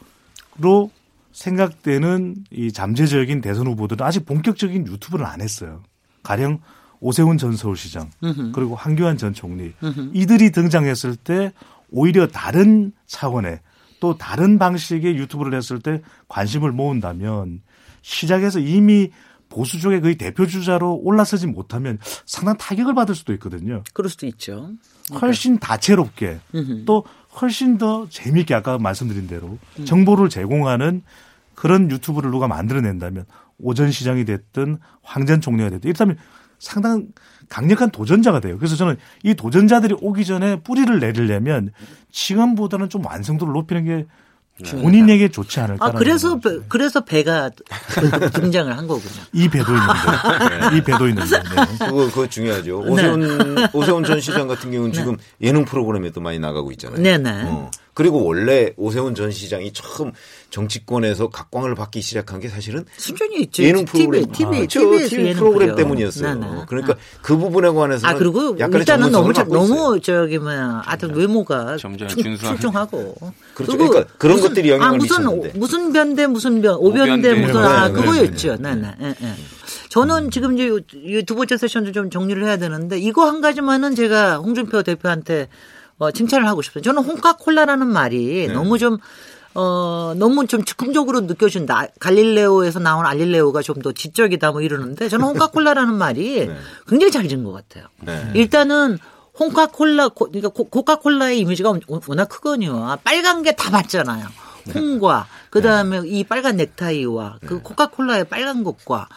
생각되는 이 잠재적인 대선 후보들은 아직 본격적인 유튜브를 안 했어요. 가령 오세훈 전 서울시장 그리고 황교안 전 총리 이들이 등장했을 때 오히려 다른 차원의 또 다른 방식의 유튜브를 했을 때 관심을 모은다면 시작해서 이미 보수 쪽의 거의 대표 주자로 올라서지 못하면 상당한 타격을 받을 수도 있거든요. 그럴 수도 있죠. 훨씬 다채롭게 또 훨씬 더 재미있게 아까 말씀드린 대로 정보를 제공하는 그런 유튜브를 누가 만들어낸다면 오전 시장이 됐든 황 전 총리가 됐든 이렇다면 상당히 강력한 도전자가 돼요. 그래서 저는 이 도전자들이 오기 전에 뿌리를 내리려면 지금보다는 좀 완성도를 높이는 게 본인에게 좋지 않을까. 아, 그래서 배가 등장을 한 거군요. 이 배도 있는데. 네. 이 배도 있는데. 네. 그거 중요하죠. 오세훈 전 시장 같은 경우는 네. 지금 예능 프로그램에 또 많이 나가고 있잖아요. 네네. 그리고 원래 오세훈 전 시장이 처음 정치권에서 각광을 받기 시작한 게 사실은 순전히 있죠. 예능 프로그램. TV 프로그램 때문이었어요. 네네. 그러니까 그 부분에 관해서는 그리고 약간의 일단은 너무 저기 뭐야. 하여튼 외모가 출중하고. 그렇죠. 그러니까 그런 것들이 영향을 미쳤는데. 무슨 변대 무슨 변 오변대 무슨 그거였죠. 네네. 저는 지금 이 두 번째 세션도 좀 정리를 해야 되는데 이거 한 가지만은 제가 홍준표 대표한테 칭찬을 하고 싶어요. 저는 홍카콜라라는 말이 네. 너무 좀 즉흥적으로 느껴진다. 갈릴레오에서 나온 알릴레오가 좀 더 지적이다 뭐 이러는데 저는 홍카콜라라는 말이 네. 굉장히 잘 지은 것 같아요. 네. 일단은 홍카콜라, 그러니까 코카콜라의 이미지가 워낙 크거든요. 빨간 게 다 맞잖아요. 홍과 그다음에 네. 이 빨간 넥타이와 그 네. 코카콜라의 빨간 것과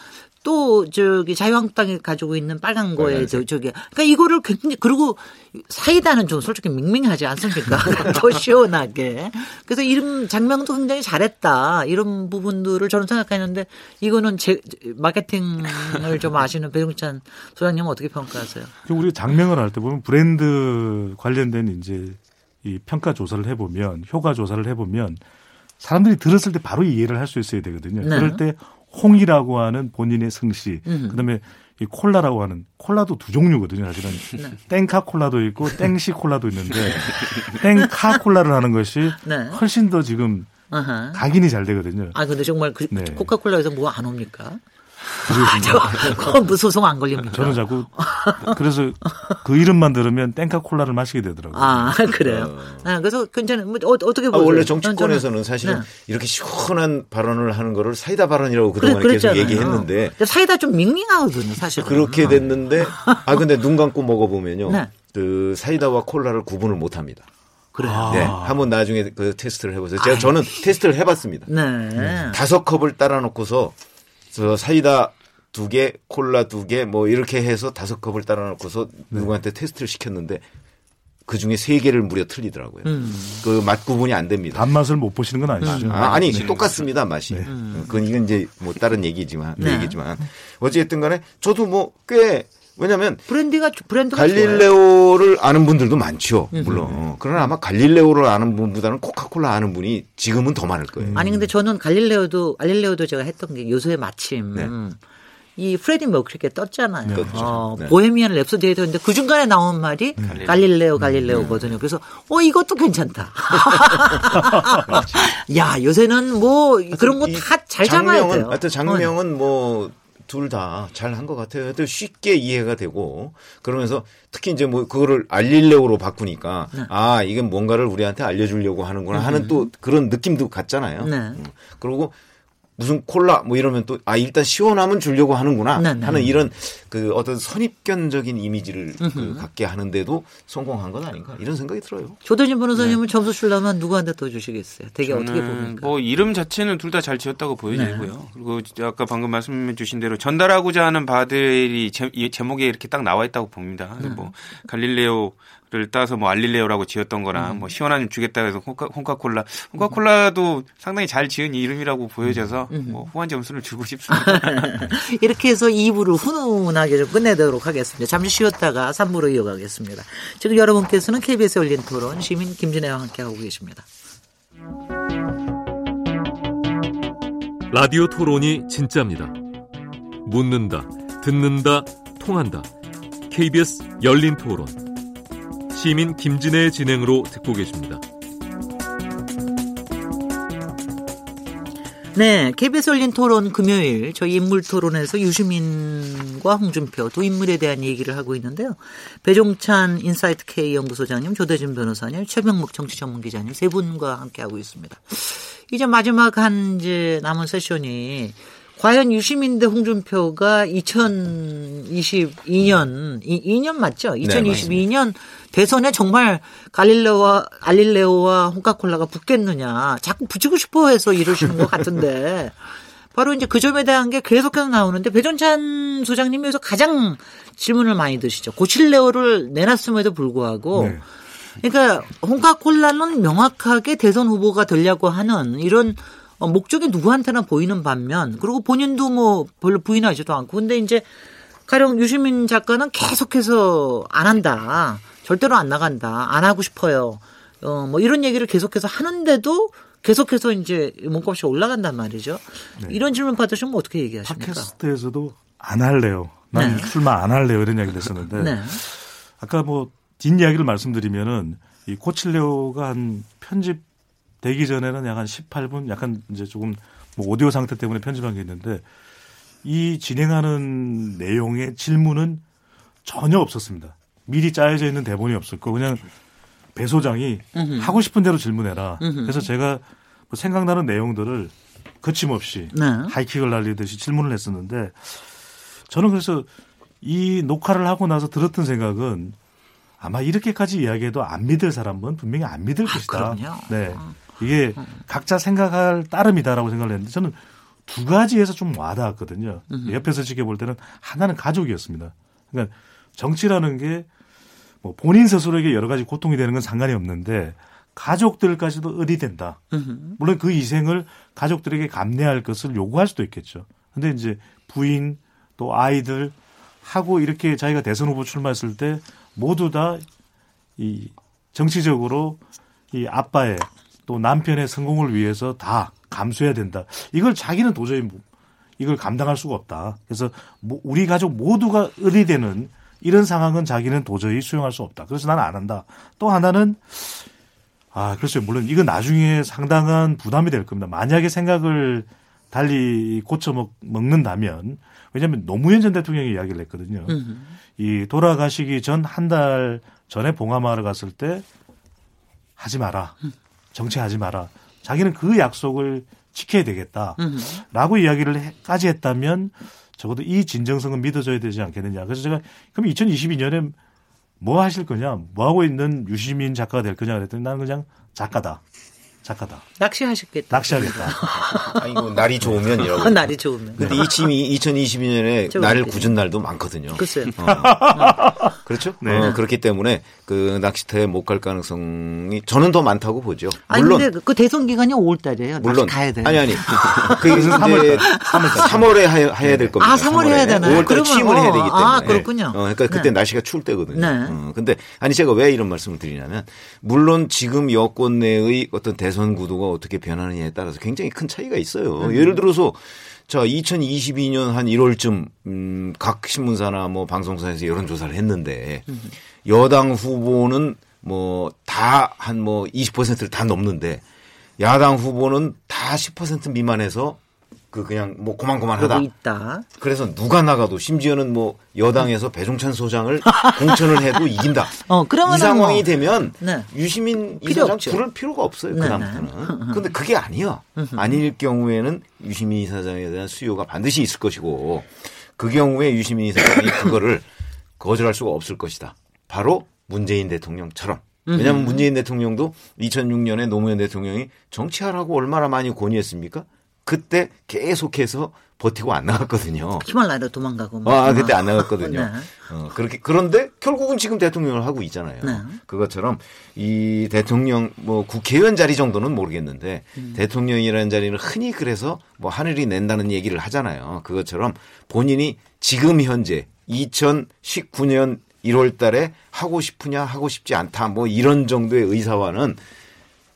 또 저기 자유한국당이 가지고 있는 빨간 거에 네, 저기 그러니까 이거를 굉장히 그리고 사이다는 좀 솔직히 밍밍하지 않습니까? 더 시원하게. 그래서 이런 장면도 굉장히 잘했다. 이런 부분들을 저는 생각했는데 이거는 제 마케팅을 좀 아시는 배종찬 소장님은 어떻게 평가하세요? 우리 장명을 할 때 보면 브랜드 관련된 이제 이 평가 조사를 해 보면 효과 조사를 해 보면 사람들이 들었을 때 바로 이해를 할 수 있어야 되거든요. 네. 그럴 때 홍이라고 하는 본인의 승씨, 그다음에 이 콜라라고 하는 콜라도 두 종류거든요. 사실은 네. 땡카 콜라도 있고 땡시 콜라도 있는데 땡카 콜라를 하는 것이 네. 훨씬 더 지금 아하. 각인이 잘 되거든요. 아 근데 정말 그 네. 코카콜라에서 뭐 안 옵니까? 뭐 소송 안 걸립니다. 저는 자꾸 그래서 그 이름만 들으면 땡카 콜라를 마시게 되더라고요. 아 그래요. 아, 그래서 괜찮은 뭐 어떻게 보세요? 아, 원래 정치권에서는 사실은 네. 이렇게 시원한 발언을 하는 거를 사이다 발언이라고 그동안 계속 얘기했는데 사이다 좀 밍밍하거든요, 사실. 그렇게 됐는데 아 근데 눈 감고 먹어보면요, 네. 그 사이다와 콜라를 구분을 못합니다. 그래요. 네, 한번 나중에 그 테스트를 해보세요. 제가 저는 테스트를 해봤습니다. 네. 5컵을 따라 놓고서. 저 사이다 2개, 콜라 2개 뭐 이렇게 해서 5컵을 따라 놓고서 누구한테 테스트를 시켰는데 그중에 3개를 무려 틀리더라고요. 그 맛 구분이 안 됩니다. 단맛을 못 보시는 건 아니시죠? 아니, 네. 똑같습니다. 맛이. 그건 이건 이제 뭐 다른 얘기지만 어쨌든 간에 저도 뭐 꽤 왜냐면 브랜드가 갈릴레오를 좋아요. 아는 분들도 많죠. 물론. 그러나 아마 갈릴레오를 아는 분보다는 코카콜라 아는 분이 지금은 더 많을 거예요. 아니 근데 저는 갈릴레오도 제가 했던 게 요소의 마침 네. 이 프레디 머큐리가 떴잖아요. 네. 네. 보헤미안 랩소디에 떴는데 그 중간에 나온 말이 네. 갈릴레오거든요. 네. 그래서 이것도 괜찮다. 야 요새는 뭐 그런 거 다 잘 잡아야 돼요. 하여튼 장명은 뭐 둘 다 잘한 것 같아요. 쉽게 이해가 되고 그러면서 특히 이제 뭐 그거를 알릴레오로 바꾸니까 네. 아 이건 뭔가를 우리한테 알려주려고 하는구나 하는 또 그런 느낌도 같잖아요. 네. 그리고 무슨 콜라 뭐 이러면 또 아 일단 시원하면 주려고 하는구나 네. 하는 이런 그 어떤 선입견적인 이미지를 그 갖게 하는데도 성공한 건 아닌가 이런 생각이 들어요. 조대진 변호사님은 네. 점수 주려면 누구한테 더 주시겠어요? 되게 어떻게 봅니까? 뭐 이름 자체는 둘 다 잘 지었다고 보여지고요. 네. 그리고 아까 방금 말씀해 주신 대로 전달하고자 하는 바들이 제목에 이렇게 딱 나와 있다고 봅니다. 네. 뭐 갈릴레오를 따서 뭐 알릴레오라고 지었던 거나 뭐 시원한 좀 주겠다 해서 홍카콜라도 상당히 잘 지은 이름이라고 보여져서 뭐 후한 점수를 주고 싶습니다. 이렇게 해서 2부를 훈훈하게 좀 끝내도록 하겠습니다. 잠시 쉬었다가 3부로 이어가겠습니다. 지금 여러분께서는 KBS 열린토론 시민 김진애와 함께하고 계십니다. 라디오 토론이 진짜입니다. 묻는다, 듣는다, 통한다. KBS 열린토론 시민 김진애의 진행으로 듣고 계십니다. 네, KBS 열린토론 금요일 저희 인물토론에서 유시민과 홍준표 두 인물에 대한 얘기를 하고 있는데요. 배종찬 인사이트K 연구소장님, 조대진 변호사님, 최병묵 정치전문기자님 세 분과 함께하고 있습니다. 이제 마지막 남은 세션이 과연 유시민 대 홍준표가 2022년 2년 맞죠? 2022년 네, 대선에 정말 갈릴레오와 알릴레오와 홍카콜라가 붙겠느냐. 자꾸 붙이고 싶어해서 이러시는 것 같은데 바로 이제 그 점에 대한 게 계속해서 나오는데 배종찬 소장님 여기서 가장 질문을 많이 드시죠. 고칠레오를 내놨음에도 불구하고 네. 그러니까 홍카콜라는 명확하게 대선 후보가 되려고 하는 이런 목적이 누구한테나 보이는 반면 그리고 본인도 뭐 별로 부인하지도 않고 근데 이제 가령 유시민 작가는 계속해서 안 한다. 절대로 안 나간다. 안 하고 싶어요. 뭐 이런 얘기를 계속해서 하는데도 계속해서 이제 몸값이 올라간단 말이죠. 네. 이런 질문 받으시면 어떻게 얘기하십니까? 팟캐스트에서도 안 할래요. 난 네. 출마 안 할래요. 이런 이야기를 했었는데 네. 아까 뭐 뒷이야기를 말씀드리면은 이 코칠레오가 한 편집 되기 전에는 약 한 18분 약간 이제 조금 뭐 오디오 상태 때문에 편집한 게 있는데 이 진행하는 내용의 질문은 전혀 없었습니다. 미리 짜여져 있는 대본이 없었고 그냥 배 소장이 하고 싶은 대로 질문해라. 그래서 제가 뭐 생각나는 내용들을 거침없이 네. 하이킥을 날리듯이 질문을 했었는데 저는 그래서 이 녹화를 하고 나서 들었던 생각은 아마 이렇게까지 이야기해도 안 믿을 사람은 분명히 안 믿을 것이다. 그럼요. 네. 이게 각자 생각할 따름이다라고 생각을 했는데 저는 두 가지에서 좀 와닿았거든요. 옆에서 지켜볼 때는 하나는 가족이었습니다. 그러니까 정치라는 게 뭐 본인 스스로에게 여러 가지 고통이 되는 건 상관이 없는데 가족들까지도 의리된다. 물론 그 희생을 가족들에게 감내할 것을 요구할 수도 있겠죠. 그런데 이제 부인 또 아이들 하고 이렇게 자기가 대선 후보 출마했을 때 모두 다 이 정치적으로 이 아빠의 또 남편의 성공을 위해서 다 감수해야 된다. 이걸 자기는 도저히 이걸 감당할 수가 없다. 그래서 우리 가족 모두가 의리되는 이런 상황은 자기는 도저히 수용할 수 없다. 그래서 나는 안 한다. 또 하나는 아, 글쎄요. 물론 이건 나중에 상당한 부담이 될 겁니다. 만약에 생각을 달리 고쳐먹는다면 왜냐하면 노무현 전 대통령이 이야기를 했거든요. 이 돌아가시기 전 한 달 전에 봉하마을 갔을 때 하지 마라. 정치하지 마라. 자기는 그 약속을 지켜야 되겠다라고 이야기를까지 했다면 적어도 이 진정성은 믿어줘야 되지 않겠느냐. 그래서 제가 그럼 2022년에 뭐 하실 거냐. 뭐 하고 있는 유시민 작가가 될 거냐 그랬더니 나는 그냥 작가다. 낚시하겠다. 아이고, 날이 좋으면 이러고. 날이 좋으면. 근데 이미 2022년에 날 굳은 날도 많거든요. 글쎄요. 그렇죠? 네. 그렇기 때문에 그 낚시터에 못 갈 가능성이 저는 더 많다고 보죠. 물론. 아니, 근데 그 대선 기간이 5월달이에요. 물론. 가야 돼요. 아니. 그 3월에 해야 될 겁니다. 아, 3월에 해야 되나요? 5월달에 취임을 해야 되기 때문에. 아, 그렇군요. 네. 그러니까 그때 네. 날씨가 추울 때거든요. 네. 근데 아니, 제가 왜 이런 말씀을 드리냐면 물론 지금 여권 내의 어떤 대선 구도가 어떻게 변하느냐에 따라서 굉장히 큰 차이가 있어요. 예를 들어서 자 2022년 한 1월쯤 각 신문사나 뭐 방송사에서 여론조사를 했는데 여당 후보는 뭐 다 한 뭐 20%를 다 넘는데 야당 후보는 다 10% 미만해서 그냥 뭐 고만고만하다. 있다. 그래서 누가 나가도 심지어는 뭐 여당에서 배종찬 소장을 공천을 해도 이긴다. 이 상황이 되면 네. 유시민 이 소장 부를 필요가 없어요. 그다음부터는. 그런데 그게 아니야. 아닐 경우에는 유시민 이 사장에 대한 수요가 반드시 있을 것이고 그 경우에 유시민 이 사장이 그거를 거절할 수가 없을 것이다. 바로 문재인 대통령처럼. 왜냐하면 문재인 대통령도 2006년에 노무현 대통령이 정치하라고 얼마나 많이 권유했습니까? 그때 계속해서 버티고 안 나갔거든요. 히말라야 도망가고. 그때 안 나갔거든요. 네. 그렇게 그런데 결국은 지금 대통령을 하고 있잖아요. 네. 그것처럼 이 대통령 뭐 국회의원 자리 정도는 모르겠는데 대통령이라는 자리는 흔히 그래서 뭐 하늘이 낸다는 얘기를 하잖아요. 그것처럼 본인이 지금 현재 2019년 1월 달에 하고 싶으냐 하고 싶지 않다 뭐 이런 정도의 의사와는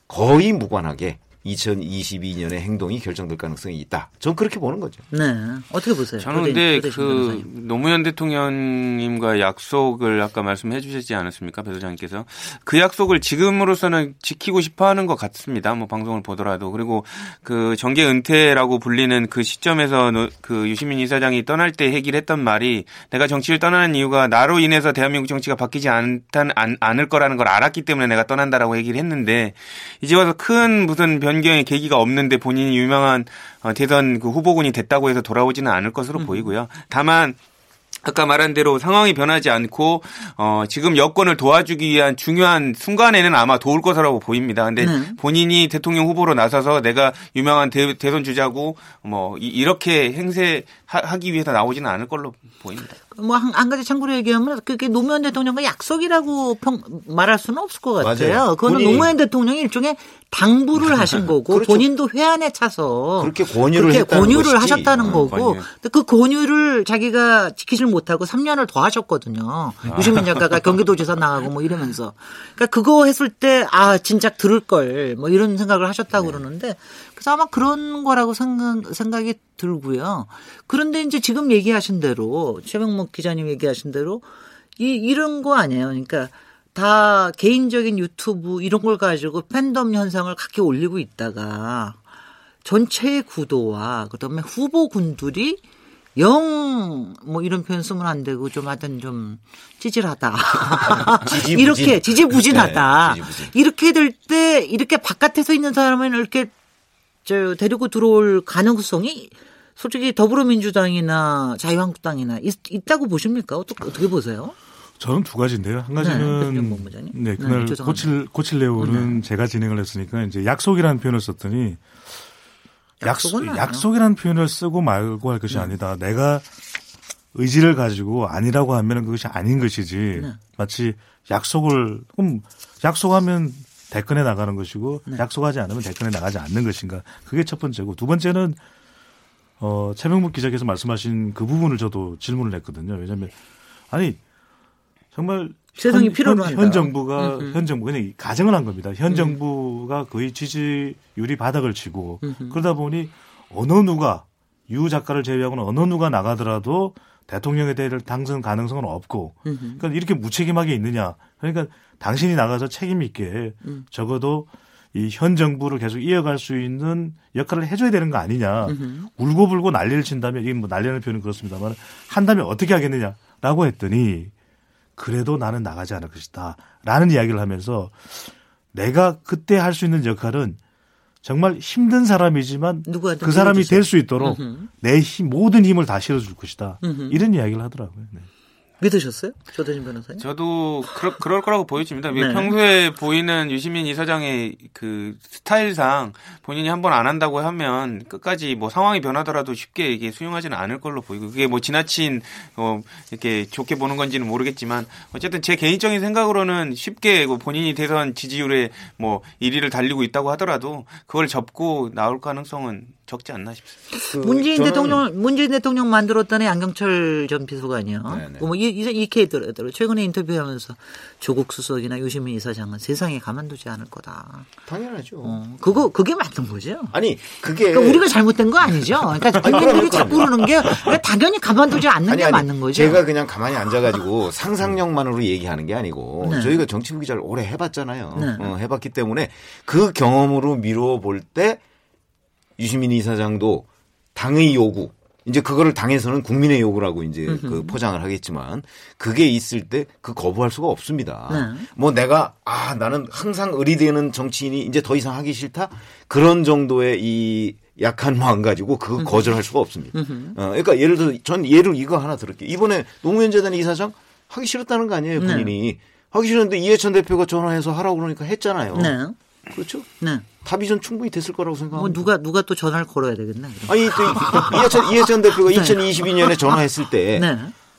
거의 무관하게 2022년의 행동이 결정될 가능성이 있다. 전 그렇게 보는 거죠. 네. 어떻게 보세요? 저는 근데 그 노무현 대통령님과 약속을 아까 말씀해 주셨지 않았습니까? 배 소장님께서. 그 약속을 지금으로서는 지키고 싶어 하는 것 같습니다. 뭐 방송을 보더라도. 그리고 그 정계 은퇴라고 불리는 그 시점에서 그 유시민 이사장이 떠날 때 얘기했던 말이 내가 정치를 떠나는 이유가 나로 인해서 대한민국 정치가 바뀌지 않을 거라는 걸 알았기 때문에 내가 떠난다라고 얘기를 했는데 이제 와서 큰 무슨 변 변경의 계기가 없는데 본인이 유명한 대선 그 후보군이 됐다고 해서 돌아오지는 않을 것으로 보이고요. 다만 아까 말한 대로 상황이 변하지 않고 지금 여권을 도와주기 위한 중요한 순간에는 아마 도울 것이라고 보입니다. 근데 본인이 대통령 후보로 나서서 내가 유명한 대선 주자고 뭐 이렇게 행세하기 위해서 나오지는 않을 걸로 보입니다. 뭐 한 가지 참고로 얘기하면 그게 노무현 대통령과 약속이라고 말할 수는 없을 것 같아요. 맞아요. 그거는 노무현 대통령이 일종의 당부를 하신 거고 그렇죠. 본인도 회한에 차서 그렇게 권유를 하셨다는 거고 그 권유를 자기가 지키질 못하고 3년을 더 하셨거든요. 유시민 작가가 경기도지사 나가고 뭐 이러면서 그러니까 그거 했을 때 아 진작 들을 걸 뭐 이런 생각을 하셨다고 네. 그러는데 그래서 아마 그런 거라고 생각이 들고요. 그런데 이제 지금 얘기하신 대로 최병묵 기자님 얘기하신 대로 이런 거 아니에요. 그러니까 다 개인적인 유튜브 이런 걸 가지고 팬덤 현상을 각기 올리고 있다가 전체의 구도와 그다음에 후보군들이 영 뭐 이런 표현 쓰면 안 되고 좀 하여튼 좀 찌질하다. 지지부진. 이렇게 지지부진하다. 네, 지지부진. 이렇게 될 때 이렇게 바깥에서 있는 사람은 이렇게 데리고 들어올 가능성이 솔직히 더불어민주당이나 자유한국당이나 있다고 보십니까? 어떻게 보세요? 저는 두 가지인데요. 한 가지는 네, 그날 고칠레오는 제가 진행을 했으니까 이제 약속이라는 표현을 썼더니 약속이라는 표현을 쓰고 말고 할 것이 아니다. 내가 의지를 가지고 아니라고 하면 그것이 아닌 것이지. 네. 마치 약속하면 대권에 나가는 것이고 네. 약속하지 않으면 대권에 나가지 않는 것인가. 그게 첫 번째고 두 번째는 최병묵 기자께서 말씀하신 그 부분을 저도 질문을 했거든요. 왜냐하면 아니 정말 세상이 필요로 한다. 현 정부가 그냥 가정을 한 겁니다. 현 정부가 거의 지지율이 바닥을 치고 그러다 보니 어느 누가 유 작가를 제외하고는 어느 누가 나가더라도 대통령에 대한 당선 가능성은 없고 그러니까 이렇게 무책임하게 있느냐. 그러니까 당신이 나가서 책임 있게 적어도 이 현 정부를 계속 이어갈 수 있는 역할을 해줘야 되는 거 아니냐. 울고불고 난리를 친다면 이게 뭐 난리라는 표현은 그렇습니다만 한다면 어떻게 하겠느냐라고 했더니 그래도 나는 나가지 않을 것이다 라는 이야기를 하면서 내가 그때 할 수 있는 역할은 정말 힘든 사람이지만 그 사람이 될 수 있도록 내 모든 힘을 다 실어줄 것이다. 이런 이야기를 하더라고요. 네. 믿으셨어요? 조대진 변호사님? 저도 그럴 거라고 보여집니다. 네. 평소에 보이는 유시민 이사장의 그 스타일상 본인이 한번 안 한다고 하면 끝까지 뭐 상황이 변하더라도 쉽게 이게 수용하지는 않을 걸로 보이고 그게 뭐 지나친 이렇게 좋게 보는 건지는 모르겠지만 어쨌든 제 개인적인 생각으로는 쉽게 본인이 대선 지지율에 뭐 1위를 달리고 있다고 하더라도 그걸 접고 나올 가능성은 적지 않나 싶습니다. 문재인 대통령 만들었다는 양경철 전 비서관이요. 이 케이더라도 최근에 인터뷰하면서 조국 수석이나 유시민 이사장은 세상에 가만두지 않을 거다. 당연하죠. 그게 맞는 거죠. 아니 그게 그러니까 우리가 잘못된 거 아니죠. 그러니까 국민들이 자꾸 그러는 게 그러니까 당연히 가만두지 않는 게 맞는 거죠. 제가 그냥 가만히 앉아가지고 상상력만으로 얘기하는 게 아니고 네. 저희가 정치부 기자를 오래 해봤잖아요. 네. 해봤기 때문에 그 경험으로 미루어 볼 때. 유시민 이사장도 당의 요구, 이제 그거를 당에서는 국민의 요구라고 이제 그 포장을 하겠지만 그게 있을 때 그 거부할 수가 없습니다. 네. 뭐 내가 나는 항상 의리되는 정치인이 이제 더 이상 하기 싫다 그런 정도의 이 약한 마음 가지고 그거 거절할 수가 없습니다. 그러니까 예를 들어 전 예를 이거 하나 들을게요. 이번에 노무현 재단 이사장 하기 싫었다는 거 아니에요 본인이 네. 하기 싫었는데 이해찬 대표가 전화해서 하라고 그러니까 했잖아요. 네. 그렇죠? 네. 답이 전 충분히 됐을 거라고 생각합니다. 뭐 누가 또 전화를 걸어야 되겠네. 아니 또 이해찬 대표가 네. 2022년에 전화했을 때 네.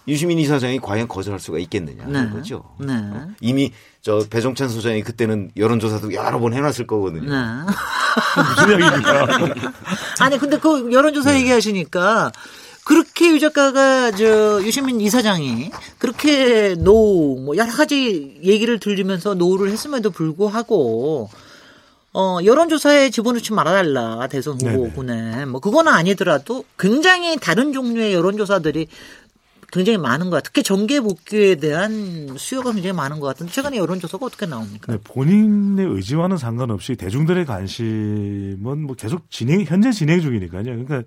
유시민 이사장이 과연 거절할 수가 있겠느냐 하는 거죠. 네. 이미 저 배종찬 소장이 그때는 여론조사도 여러 번 해놨을 거거든요. 네. 무슨 얘기입니까? 아니 근데 그 여론조사 네. 얘기하시니까 그렇게 유 작가가 유시민 이사장이 그렇게 노우 뭐 여러 가지 얘기를 들리면서 노우를 했음에도 불구하고. 여론조사에 집어넣지 말아달라 대선 후보군에 뭐 그건 아니더라도 굉장히 다른 종류의 여론조사들이 굉장히 많은 것 같아요. 특히 정계 복귀에 대한 수요가 굉장히 많은 것 같은데 최근에 여론조사가 어떻게 나옵니까? 네, 본인의 의지와는 상관없이 대중들의 관심은 뭐 계속 현재 진행 중이니까요. 그러니까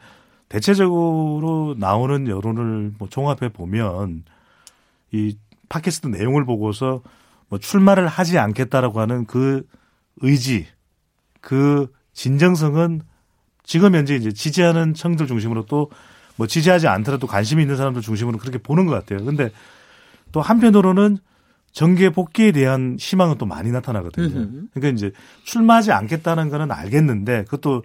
대체적으로 나오는 여론을 뭐 종합해 보면 이 팟캐스트 내용을 보고서 뭐 출마를 하지 않겠다라고 하는 그 의지 그 진정성은 지금 현재 이제 지지하는 층들 중심으로 또 뭐 지지하지 않더라도 관심이 있는 사람들 중심으로 그렇게 보는 것 같아요. 그런데 또 한편으로는 정계 복귀에 대한 희망은 또 많이 나타나거든요. 그러니까 이제 출마하지 않겠다는 거는 알겠는데 그것도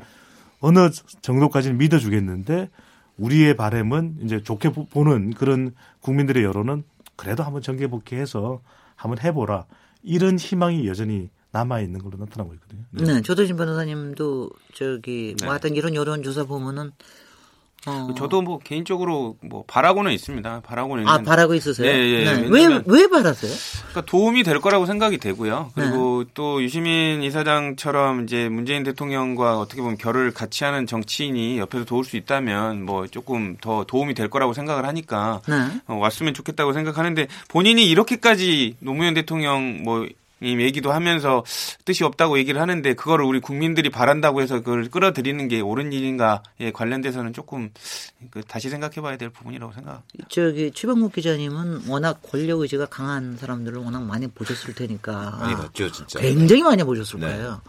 어느 정도까지는 믿어주겠는데 우리의 바람은 이제 좋게 보는 그런 국민들의 여론은 그래도 한번 정계 복귀해서 한번 해보라. 이런 희망이 여전히 남아 있는 걸로 나타나고 있거든요. 네, 네. 조대진 변호사님도 저기 뭐 하여튼 이런 여론 조사 보면은 저도 뭐 개인적으로 뭐 바라고는 있습니다. 바라고는 있는데. 아, 바라고 있으세요? 네, 예, 네. 왜 바라세요? 그러니까 도움이 될 거라고 생각이 되고요. 그리고 네. 또 유시민 이사장처럼 이제 문재인 대통령과 어떻게 보면 결을 같이 하는 정치인이 옆에서 도울 수 있다면 뭐 조금 더 도움이 될 거라고 생각을 하니까 네. 왔으면 좋겠다고 생각하는데 본인이 이렇게까지 노무현 대통령 뭐 님 얘기도 하면서 뜻이 없다고 얘기를 하는데 그거를 우리 국민들이 바란다고 해서 그걸 끌어들이는 게 옳은 일인가에 관련돼서는 조금 다시 생각해봐야 될 부분이라고 생각합니다. 저기 최병묵 기자님은 워낙 권력 의지가 강한 사람들을 워낙 많이 보셨을 테니까 많이 봤죠, 진짜. 굉장히 많이 보셨을 거예요.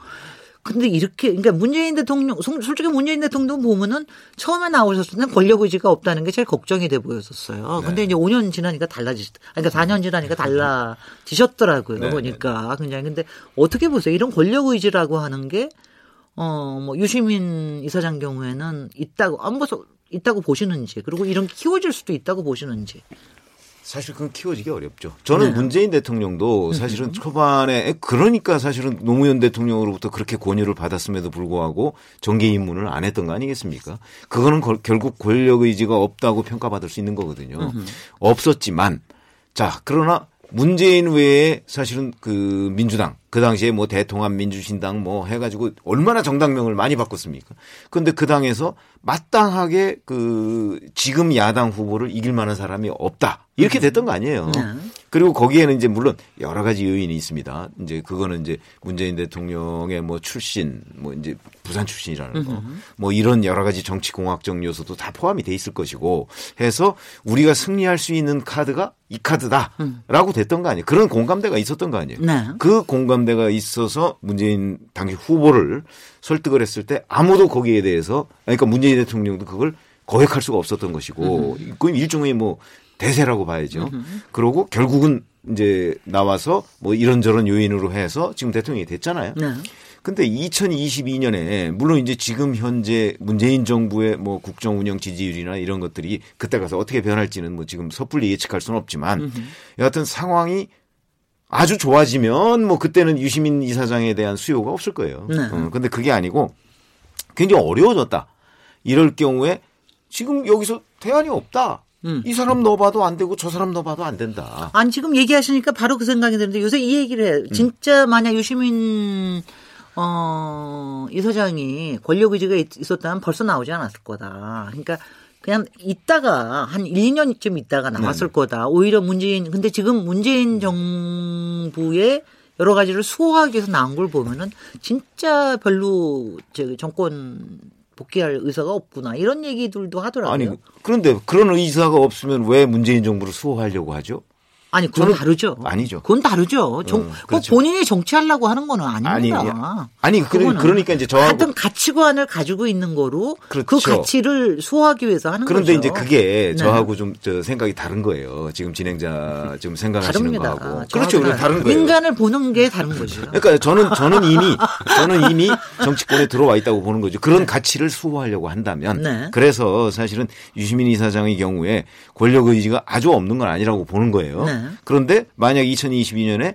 근데 이렇게 그러니까 문재인 대통령 솔직히 문재인 대통령 보면은 처음에 나오셨을 때는 권력 의지가 없다는 게 제일 걱정이 돼 보였었어요. 근데 이제 5년 지나니까 그러니까 4년 지나니까 달라지셨더라고요. 네. 보니까 굉장히 근데 어떻게 보세요? 이런 권력 의지라고 하는 게 뭐 유시민 이사장 경우에는 있다고 안 보서 있다고 보시는지 그리고 이런 키워질 수도 있다고 보시는지. 사실 그건 키워지기 어렵죠. 저는 네. 문재인 대통령도 사실은 초반에 그러니까 사실은 노무현 대통령으로부터 그렇게 권유를 받았음에도 불구하고 정계 입문을 안 했던 거 아니겠습니까? 그거는 결국 권력 의지가 없다고 평가받을 수 있는 거거든요. 없었지만 자 그러나 문재인 외에 사실은 그 민주당 그 당시에 뭐 대통합 민주신당 뭐 해가지고 얼마나 정당명을 많이 바꿨습니까? 그런데 그 당에서 마땅하게 그 지금 야당 후보를 이길 만한 사람이 없다 이렇게 됐던 거 아니에요. 그리고 거기에는 이제 물론 여러 가지 요인이 있습니다. 이제 그거는 이제 문재인 대통령의 뭐 출신 뭐 이제 부산 출신이라는 거 뭐 이런 여러 가지 정치공학적 요소도 다 포함이 돼 있을 것이고 해서 우리가 승리할 수 있는 카드가 이 카드다라고 됐던 거 아니에요. 그런 공감대가 있었던 거 아니에요. 그 공감대가 있어서 문재인 당시 후보를 설득을 했을 때 아무도 거기에 대해서 그러니까 문재인 대통령도 그걸 거역할 수가 없었던 것이고 그 일종의 뭐 대세라고 봐야죠. 그러고 결국은 이제 나와서 뭐 이런저런 요인으로 해서 지금 대통령이 됐잖아요. 근데 2022년에 물론 이제 지금 현재 문재인 정부의 뭐 국정 운영 지지율이나 이런 것들이 그때 가서 어떻게 변할지는 뭐 지금 섣불리 예측할 수는 없지만 여하튼 상황이 아주 좋아지면 뭐 그때는 유시민 이사장에 대한 수요가 없을 거예요. 근데 그게 아니고 굉장히 어려워졌다. 이럴 경우에 지금 여기서 대안이 없다. 이 사람 넣어봐도 안 되고 저 사람 넣어봐도 안 된다. 아니 지금 얘기하시니까 바로 그 생각이 드는데 요새 이 얘기를 해요. 진짜 만약 유시민 이사장이 권력 의지가 있었다면 벌써 나오지 않았을 거다. 그러니까 그냥 있다가 한 1-2년쯤 있다가 나왔을 거다. 오히려 문재인 근데 지금 문재인 정부의 여러 가지를 수호하기 위해서 나온 걸 보면은 진짜 별로 저기 정권 복귀할 의사가 없구나 이런 얘기들도 하더라고요. 아니 그런데 그런 의사가 없으면 왜 문재인 정부를 수호하려고 하죠? 아니 그건 다르죠. 아니죠. 그건 다르죠. 그렇죠. 본인이 정치하려고 하는 건 아닙니다. 아니 그러니까 이제 저하고 같은 가치관을 가지고 있는 거로 그렇죠. 그 가치를 소화하기 위해서 하는 그런데 거죠. 그런데 이제 그게 저하고 좀 저 생각이 다른 거예요. 지금 진행자 지금 생각하시는 다릅니다. 거하고 그렇죠. 다른 거예요. 인간을 보는 게 다른 거죠. 그러니까 저는 이미 정치권에 들어와 있다고 보는 거죠. 그런 가치를 수호하려고 한다면 그래서 사실은 유시민 이사장의 경우에 권력 의지가 아주 없는 건 아니라고 보는 거예요. 그런데 만약 2022년에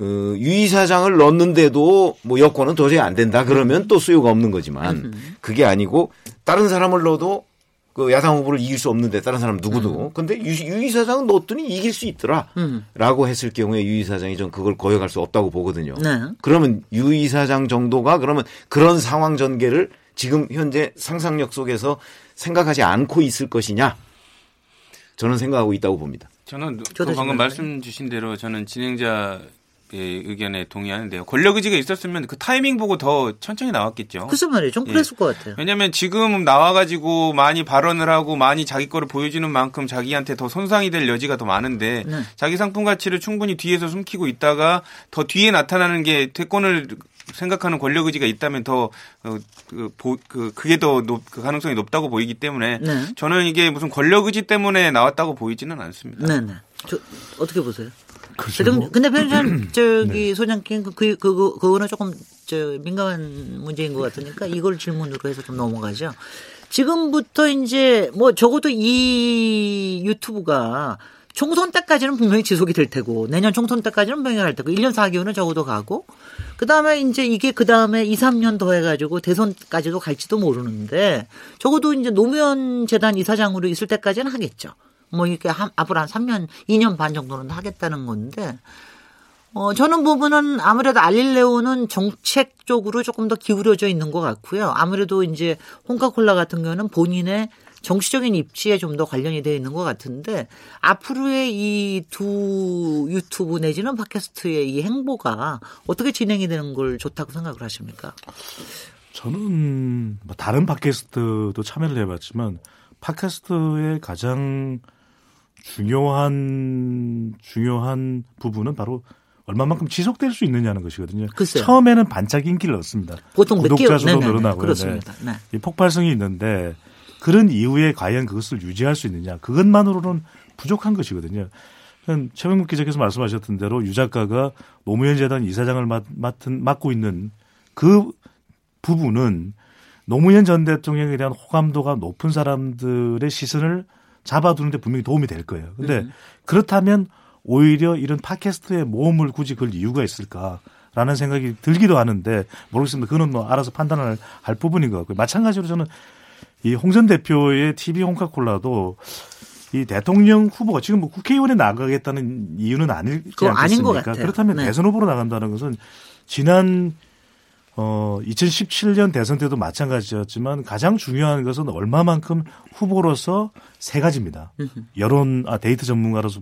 유 이사장을 넣는데도 뭐 여권은 도저히 안 된다 그러면 또 수요가 없는 거지만 그게 아니고 다른 사람을 넣어도 그 야당 후보를 이길 수 없는데 다른 사람 누구도 근데 유 이사장은 넣었더니 이길 수 있더라라고 했을 경우에 유 이사장이 좀 그걸 거역할 수 없다고 보거든요. 그러면 유 이사장 정도가 그러면 그런 상황 전개를 지금 현재 상상력 속에서 생각하지 않고 있을 것이냐 저는 생각하고 있다고 봅니다. 저는 그 방금 말씀 주신 대로 저는 진행자 의견에 동의하는데요. 권력 의지가 있었으면 그 타이밍 보고 더 천천히 나왔겠죠. 그래서 말이에요. 좀 그랬을 것 같아요. 왜냐하면 지금 나와가지고 많이 발언을 하고 많이 자기 거를 보여주는 만큼 자기한테 더 손상이 될 여지가 더 많은데 네. 자기 상품 가치를 충분히 뒤에서 숨기고 있다가 더 뒤에 나타나는 게 대권을 생각하는 권력 의지가 있다면 더 그게 더 그 가능성이 높다고 보이기 때문에 네. 저는 이게 무슨 권력 의지 때문에 나왔다고 보이지는 않습니다. 네네. 저 어떻게 보세요? 뭐. 근데 변호사님 저기 소장님 그거는 조금 저 민감한 문제인 것 같으니까 이걸 질문으로 해서 좀 넘어가죠. 지금부터 이제 뭐 적어도 이 유튜브가 총선 때까지는 분명히 지속이 될 테고 내년 총선 때까지는 분명히 갈 테고 1년 4개월은 적어도 가고 그다음에 이제 이게 그다음에 2, 3년 더 해가지고 대선까지도 갈지도 모르는데 적어도 이제 노무현 재단 이사장으로 있을 때까지는 하겠죠. 뭐 이렇게 앞으로 한 3년, 2년 반 정도는 하겠다는 건데 저는 보면은 아무래도 알릴레오는 정책 쪽으로 조금 더 기울여져 있는 것 같고요. 아무래도 이제 홍카콜라 같은 경우는 본인의 정치적인 입지에 좀 더 관련이 되어 있는 것 같은데 앞으로의 이 두 유튜브 내지는 팟캐스트의 이 행보가 어떻게 진행이 되는 걸 좋다고 생각을 하십니까? 저는 뭐 다른 팟캐스트도 참여를 해봤지만 팟캐스트의 가장 중요한 부분은 바로 얼마만큼 지속될 수 있느냐는 것이거든요. 글쎄요. 처음에는 반짝 인기를 얻습니다. 보통 구독자 수도 늘어나고요. 그렇습니다. 네. 이 폭발성이 있는데 그런 이후에 과연 그것을 유지할 수 있느냐 그것만으로는 부족한 것이거든요. 최병묵 기자께서 말씀하셨던 대로 유 작가가 노무현 재단 이사장을 맡고 있는 그 부분은 노무현 전 대통령에 대한 호감도가 높은 사람들의 시선을 잡아두는데 분명히 도움이 될 거예요. 그런데 그렇다면 오히려 이런 팟캐스트에 모험을 굳이 걸 이유가 있을까라는 생각이 들기도 하는데 모르겠습니다. 그건 뭐 알아서 판단을 할 부분인 것 같고요. 마찬가지로 저는 이 홍 전 대표의 TV 홍카콜라도 이 대통령 후보가 지금 뭐 국회의원에 나가겠다는 이유는 아니지 않겠습니까? 그렇다면 네. 대선 후보로 나간다는 것은 지난 2017년 대선 때도 마찬가지였지만 가장 중요한 것은 얼마만큼 후보로서 세 가지입니다. 여론, 데이터 전문가로서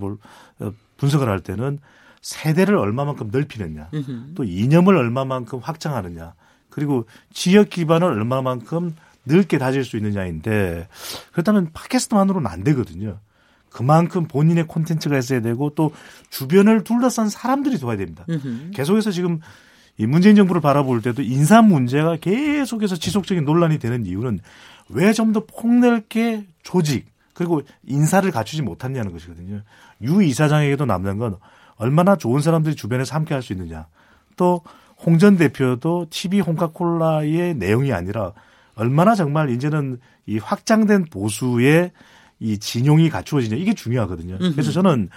분석을 할 때는 세대를 얼마만큼 넓히느냐, 또 이념을 얼마만큼 확장하느냐, 그리고 지역 기반을 얼마만큼 넓게 다질 수 있느냐인데 그렇다면 팟캐스트만으로는 안 되거든요. 그만큼 본인의 콘텐츠가 있어야 되고 또 주변을 둘러싼 사람들이 도와야 됩니다. 계속해서 지금 이 문재인 정부를 바라볼 때도 인사 문제가 계속해서 지속적인 논란이 되는 이유는 왜 좀 더 폭넓게 조직 그리고 인사를 갖추지 못했냐는 것이거든요. 유 이사장에게도 남는 건 얼마나 좋은 사람들이 주변에서 함께할 수 있느냐. 또 홍 전 대표도 TV 홍카콜라의 내용이 아니라 얼마나 정말 이제는 이 확장된 보수의 이 진용이 갖추어지냐 이게 중요하거든요. 그래서 저는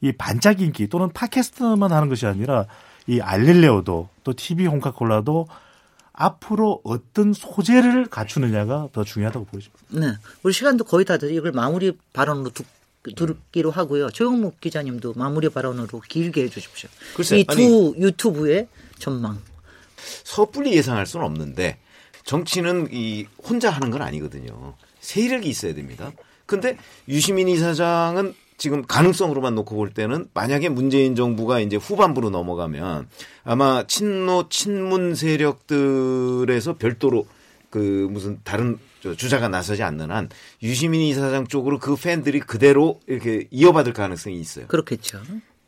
이 반짝 인기 또는 팟캐스트만 하는 것이 아니라 이 알릴레오도 또 TV 홍카콜라도 앞으로 어떤 소재를 갖추느냐가 더 중요하다고 보여집니다. 네, 우리 시간도 거의 다 돼서 이걸 마무리 발언으로 듣기로 하고요. 최병묵 기자님도 마무리 발언으로 길게 해주십시오. 이 두 유튜브의 전망. 섣불리 예상할 수는 없는데 정치는 이 혼자 하는 건 아니거든요. 세력이 있어야 됩니다. 그런데 유시민 이사장은 지금 가능성으로만 놓고 볼 때는 만약에 문재인 정부가 이제 후반부로 넘어가면 아마 친노 친문 세력들에서 별도로 그 무슨 다른 주자가 나서지 않는 한 유시민 이사장 쪽으로 그 팬들이 그대로 이렇게 이어받을 가능성이 있어요. 그렇겠죠.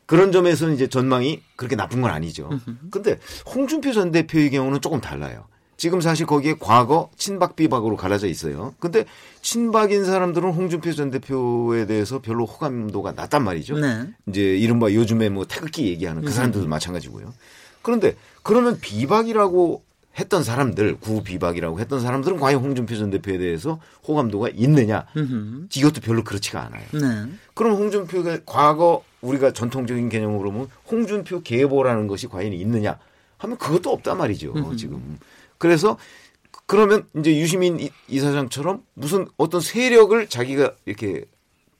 그런 점에서는 이제 전망이 그렇게 나쁜 건 아니죠. 근데 홍준표 전 대표의 경우는 조금 달라요. 지금 사실 거기에 과거 친박 비박으로 갈라져 있어요. 근데 친박인 사람들은 홍준표 전 대표에 대해서 별로 호감도가 낮단 말이죠. 네. 이제 이른바 요즘에 뭐 태극기 얘기하는 그 사람들도 마찬가지고요. 그런데 그러면 비박이라고 했던 사람들, 구비박이라고 했던 사람들은 과연 홍준표 전 대표에 대해서 호감도가 있느냐? 이것도 별로 그렇지가 않아요. 네. 그럼 홍준표가 과거 우리가 전통적인 개념으로 보면 홍준표 계보라는 것이 과연 있느냐? 하면 그것도 없단 말이죠. 지금. 그래서 그러면 이제 유시민 이사장처럼 무슨 어떤 세력을 자기가 이렇게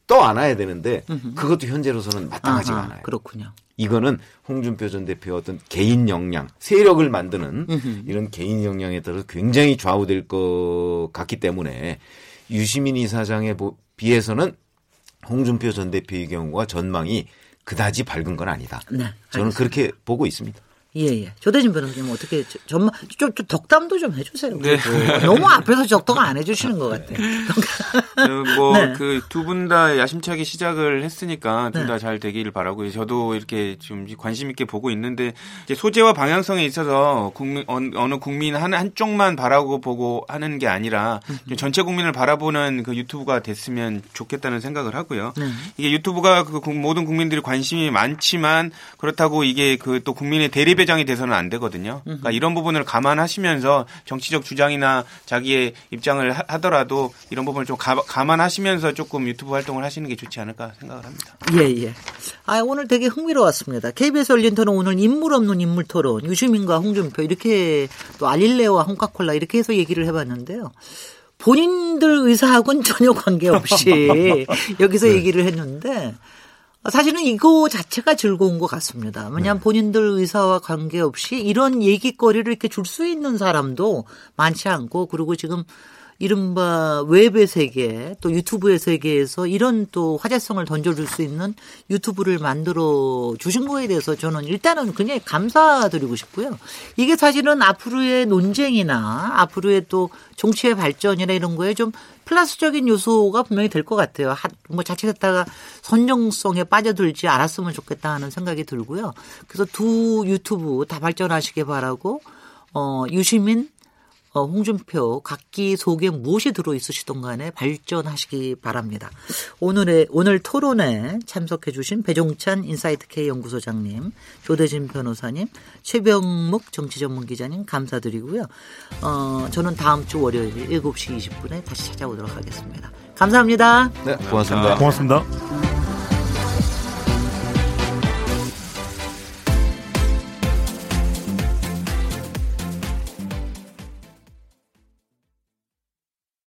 떠안아야 되는데 그것도 현재로서는 마땅하지가 않아요. 그렇군요. 이거는 홍준표 전 대표의 어떤 개인 역량, 세력을 만드는 이런 개인 역량에 따라서 굉장히 좌우될 것 같기 때문에 유시민 이사장에 비해서는 홍준표 전 대표의 경우가 전망이 그다지 밝은 건 아니다. 네, 저는 그렇게 보고 있습니다. 예예. 조대진 변호사님 어떻게 전망 좀 덕담도 좀 해주세요. 네. 너무 앞에서 적당 안 해주시는 것 같아요. 뭐 그 두 분 다 야심차게 시작을 했으니까 둘 다 잘 되길 바라고요. 저도 이렇게 좀 관심 있게 보고 있는데 이제 소재와 방향성에 있어서 어느 국민 한쪽만 바라고 보고 하는 게 아니라 전체 국민을 바라보는 그 유튜브가 됐으면 좋겠다는 생각을 하고요. 이게 유튜브가 그 모든 국민들이 관심이 많지만 그렇다고 이게 그 또 국민의 대립 장이 돼서는 안 되거든요. 그러니까 이런 부분을 감안하시면서 정치적 주장이나 자기의 입장을 하더라도 이런 부분을 좀 감안하시면서 조금 유튜브 활동을 하시는 게 좋지 않을까 생각을 합니다. 예, 예. 아, 오늘 되게 흥미로웠습니다. KBS 열린토론 오늘 인물 없는 인물 토론, 유시민과 홍준표 이렇게 또 알릴레오와 홍카콜라 이렇게 해서 얘기를 해봤는데요. 본인들 의사하고는 전혀 관계없이 여기서 네. 얘기를 했는데 사실은 이거 자체가 즐거운 것 같습니다. 왜냐하면 네. 본인들 의사와 관계없이 이런 얘기거리를 이렇게 줄 수 있는 사람도 많지 않고 그리고 지금 이른바 웹의 세계 또 유튜브의 세계에서 이런 또 화제성을 던져줄 수 있는 유튜브를 만들어 주신 거에 대해서 저는 일단은 굉장히 감사드리고 싶고요. 이게 사실은 앞으로의 논쟁이나 앞으로의 또 정치의 발전이나 이런 거에 좀 플러스적인 요소가 분명히 될 것 같아요. 뭐 자칫했다가 선정성에 빠져들지 않았으면 좋겠다 하는 생각이 들고요. 그래서 두 유튜브 다 발전하시길 바라고 유시민 홍준표 각기 속에 무엇이 들어있으시던 간에 발전하시기 바랍니다. 오늘 토론에 참석해 주신 배종찬 인사이트K 연구소장님, 조대진 변호사님, 최병묵 정치전문기자님 감사드리고요. 저는 다음 주 월요일 7시 20분에 다시 찾아오도록 하겠습니다. 감사합니다. 네, 고맙습니다. 고맙습니다.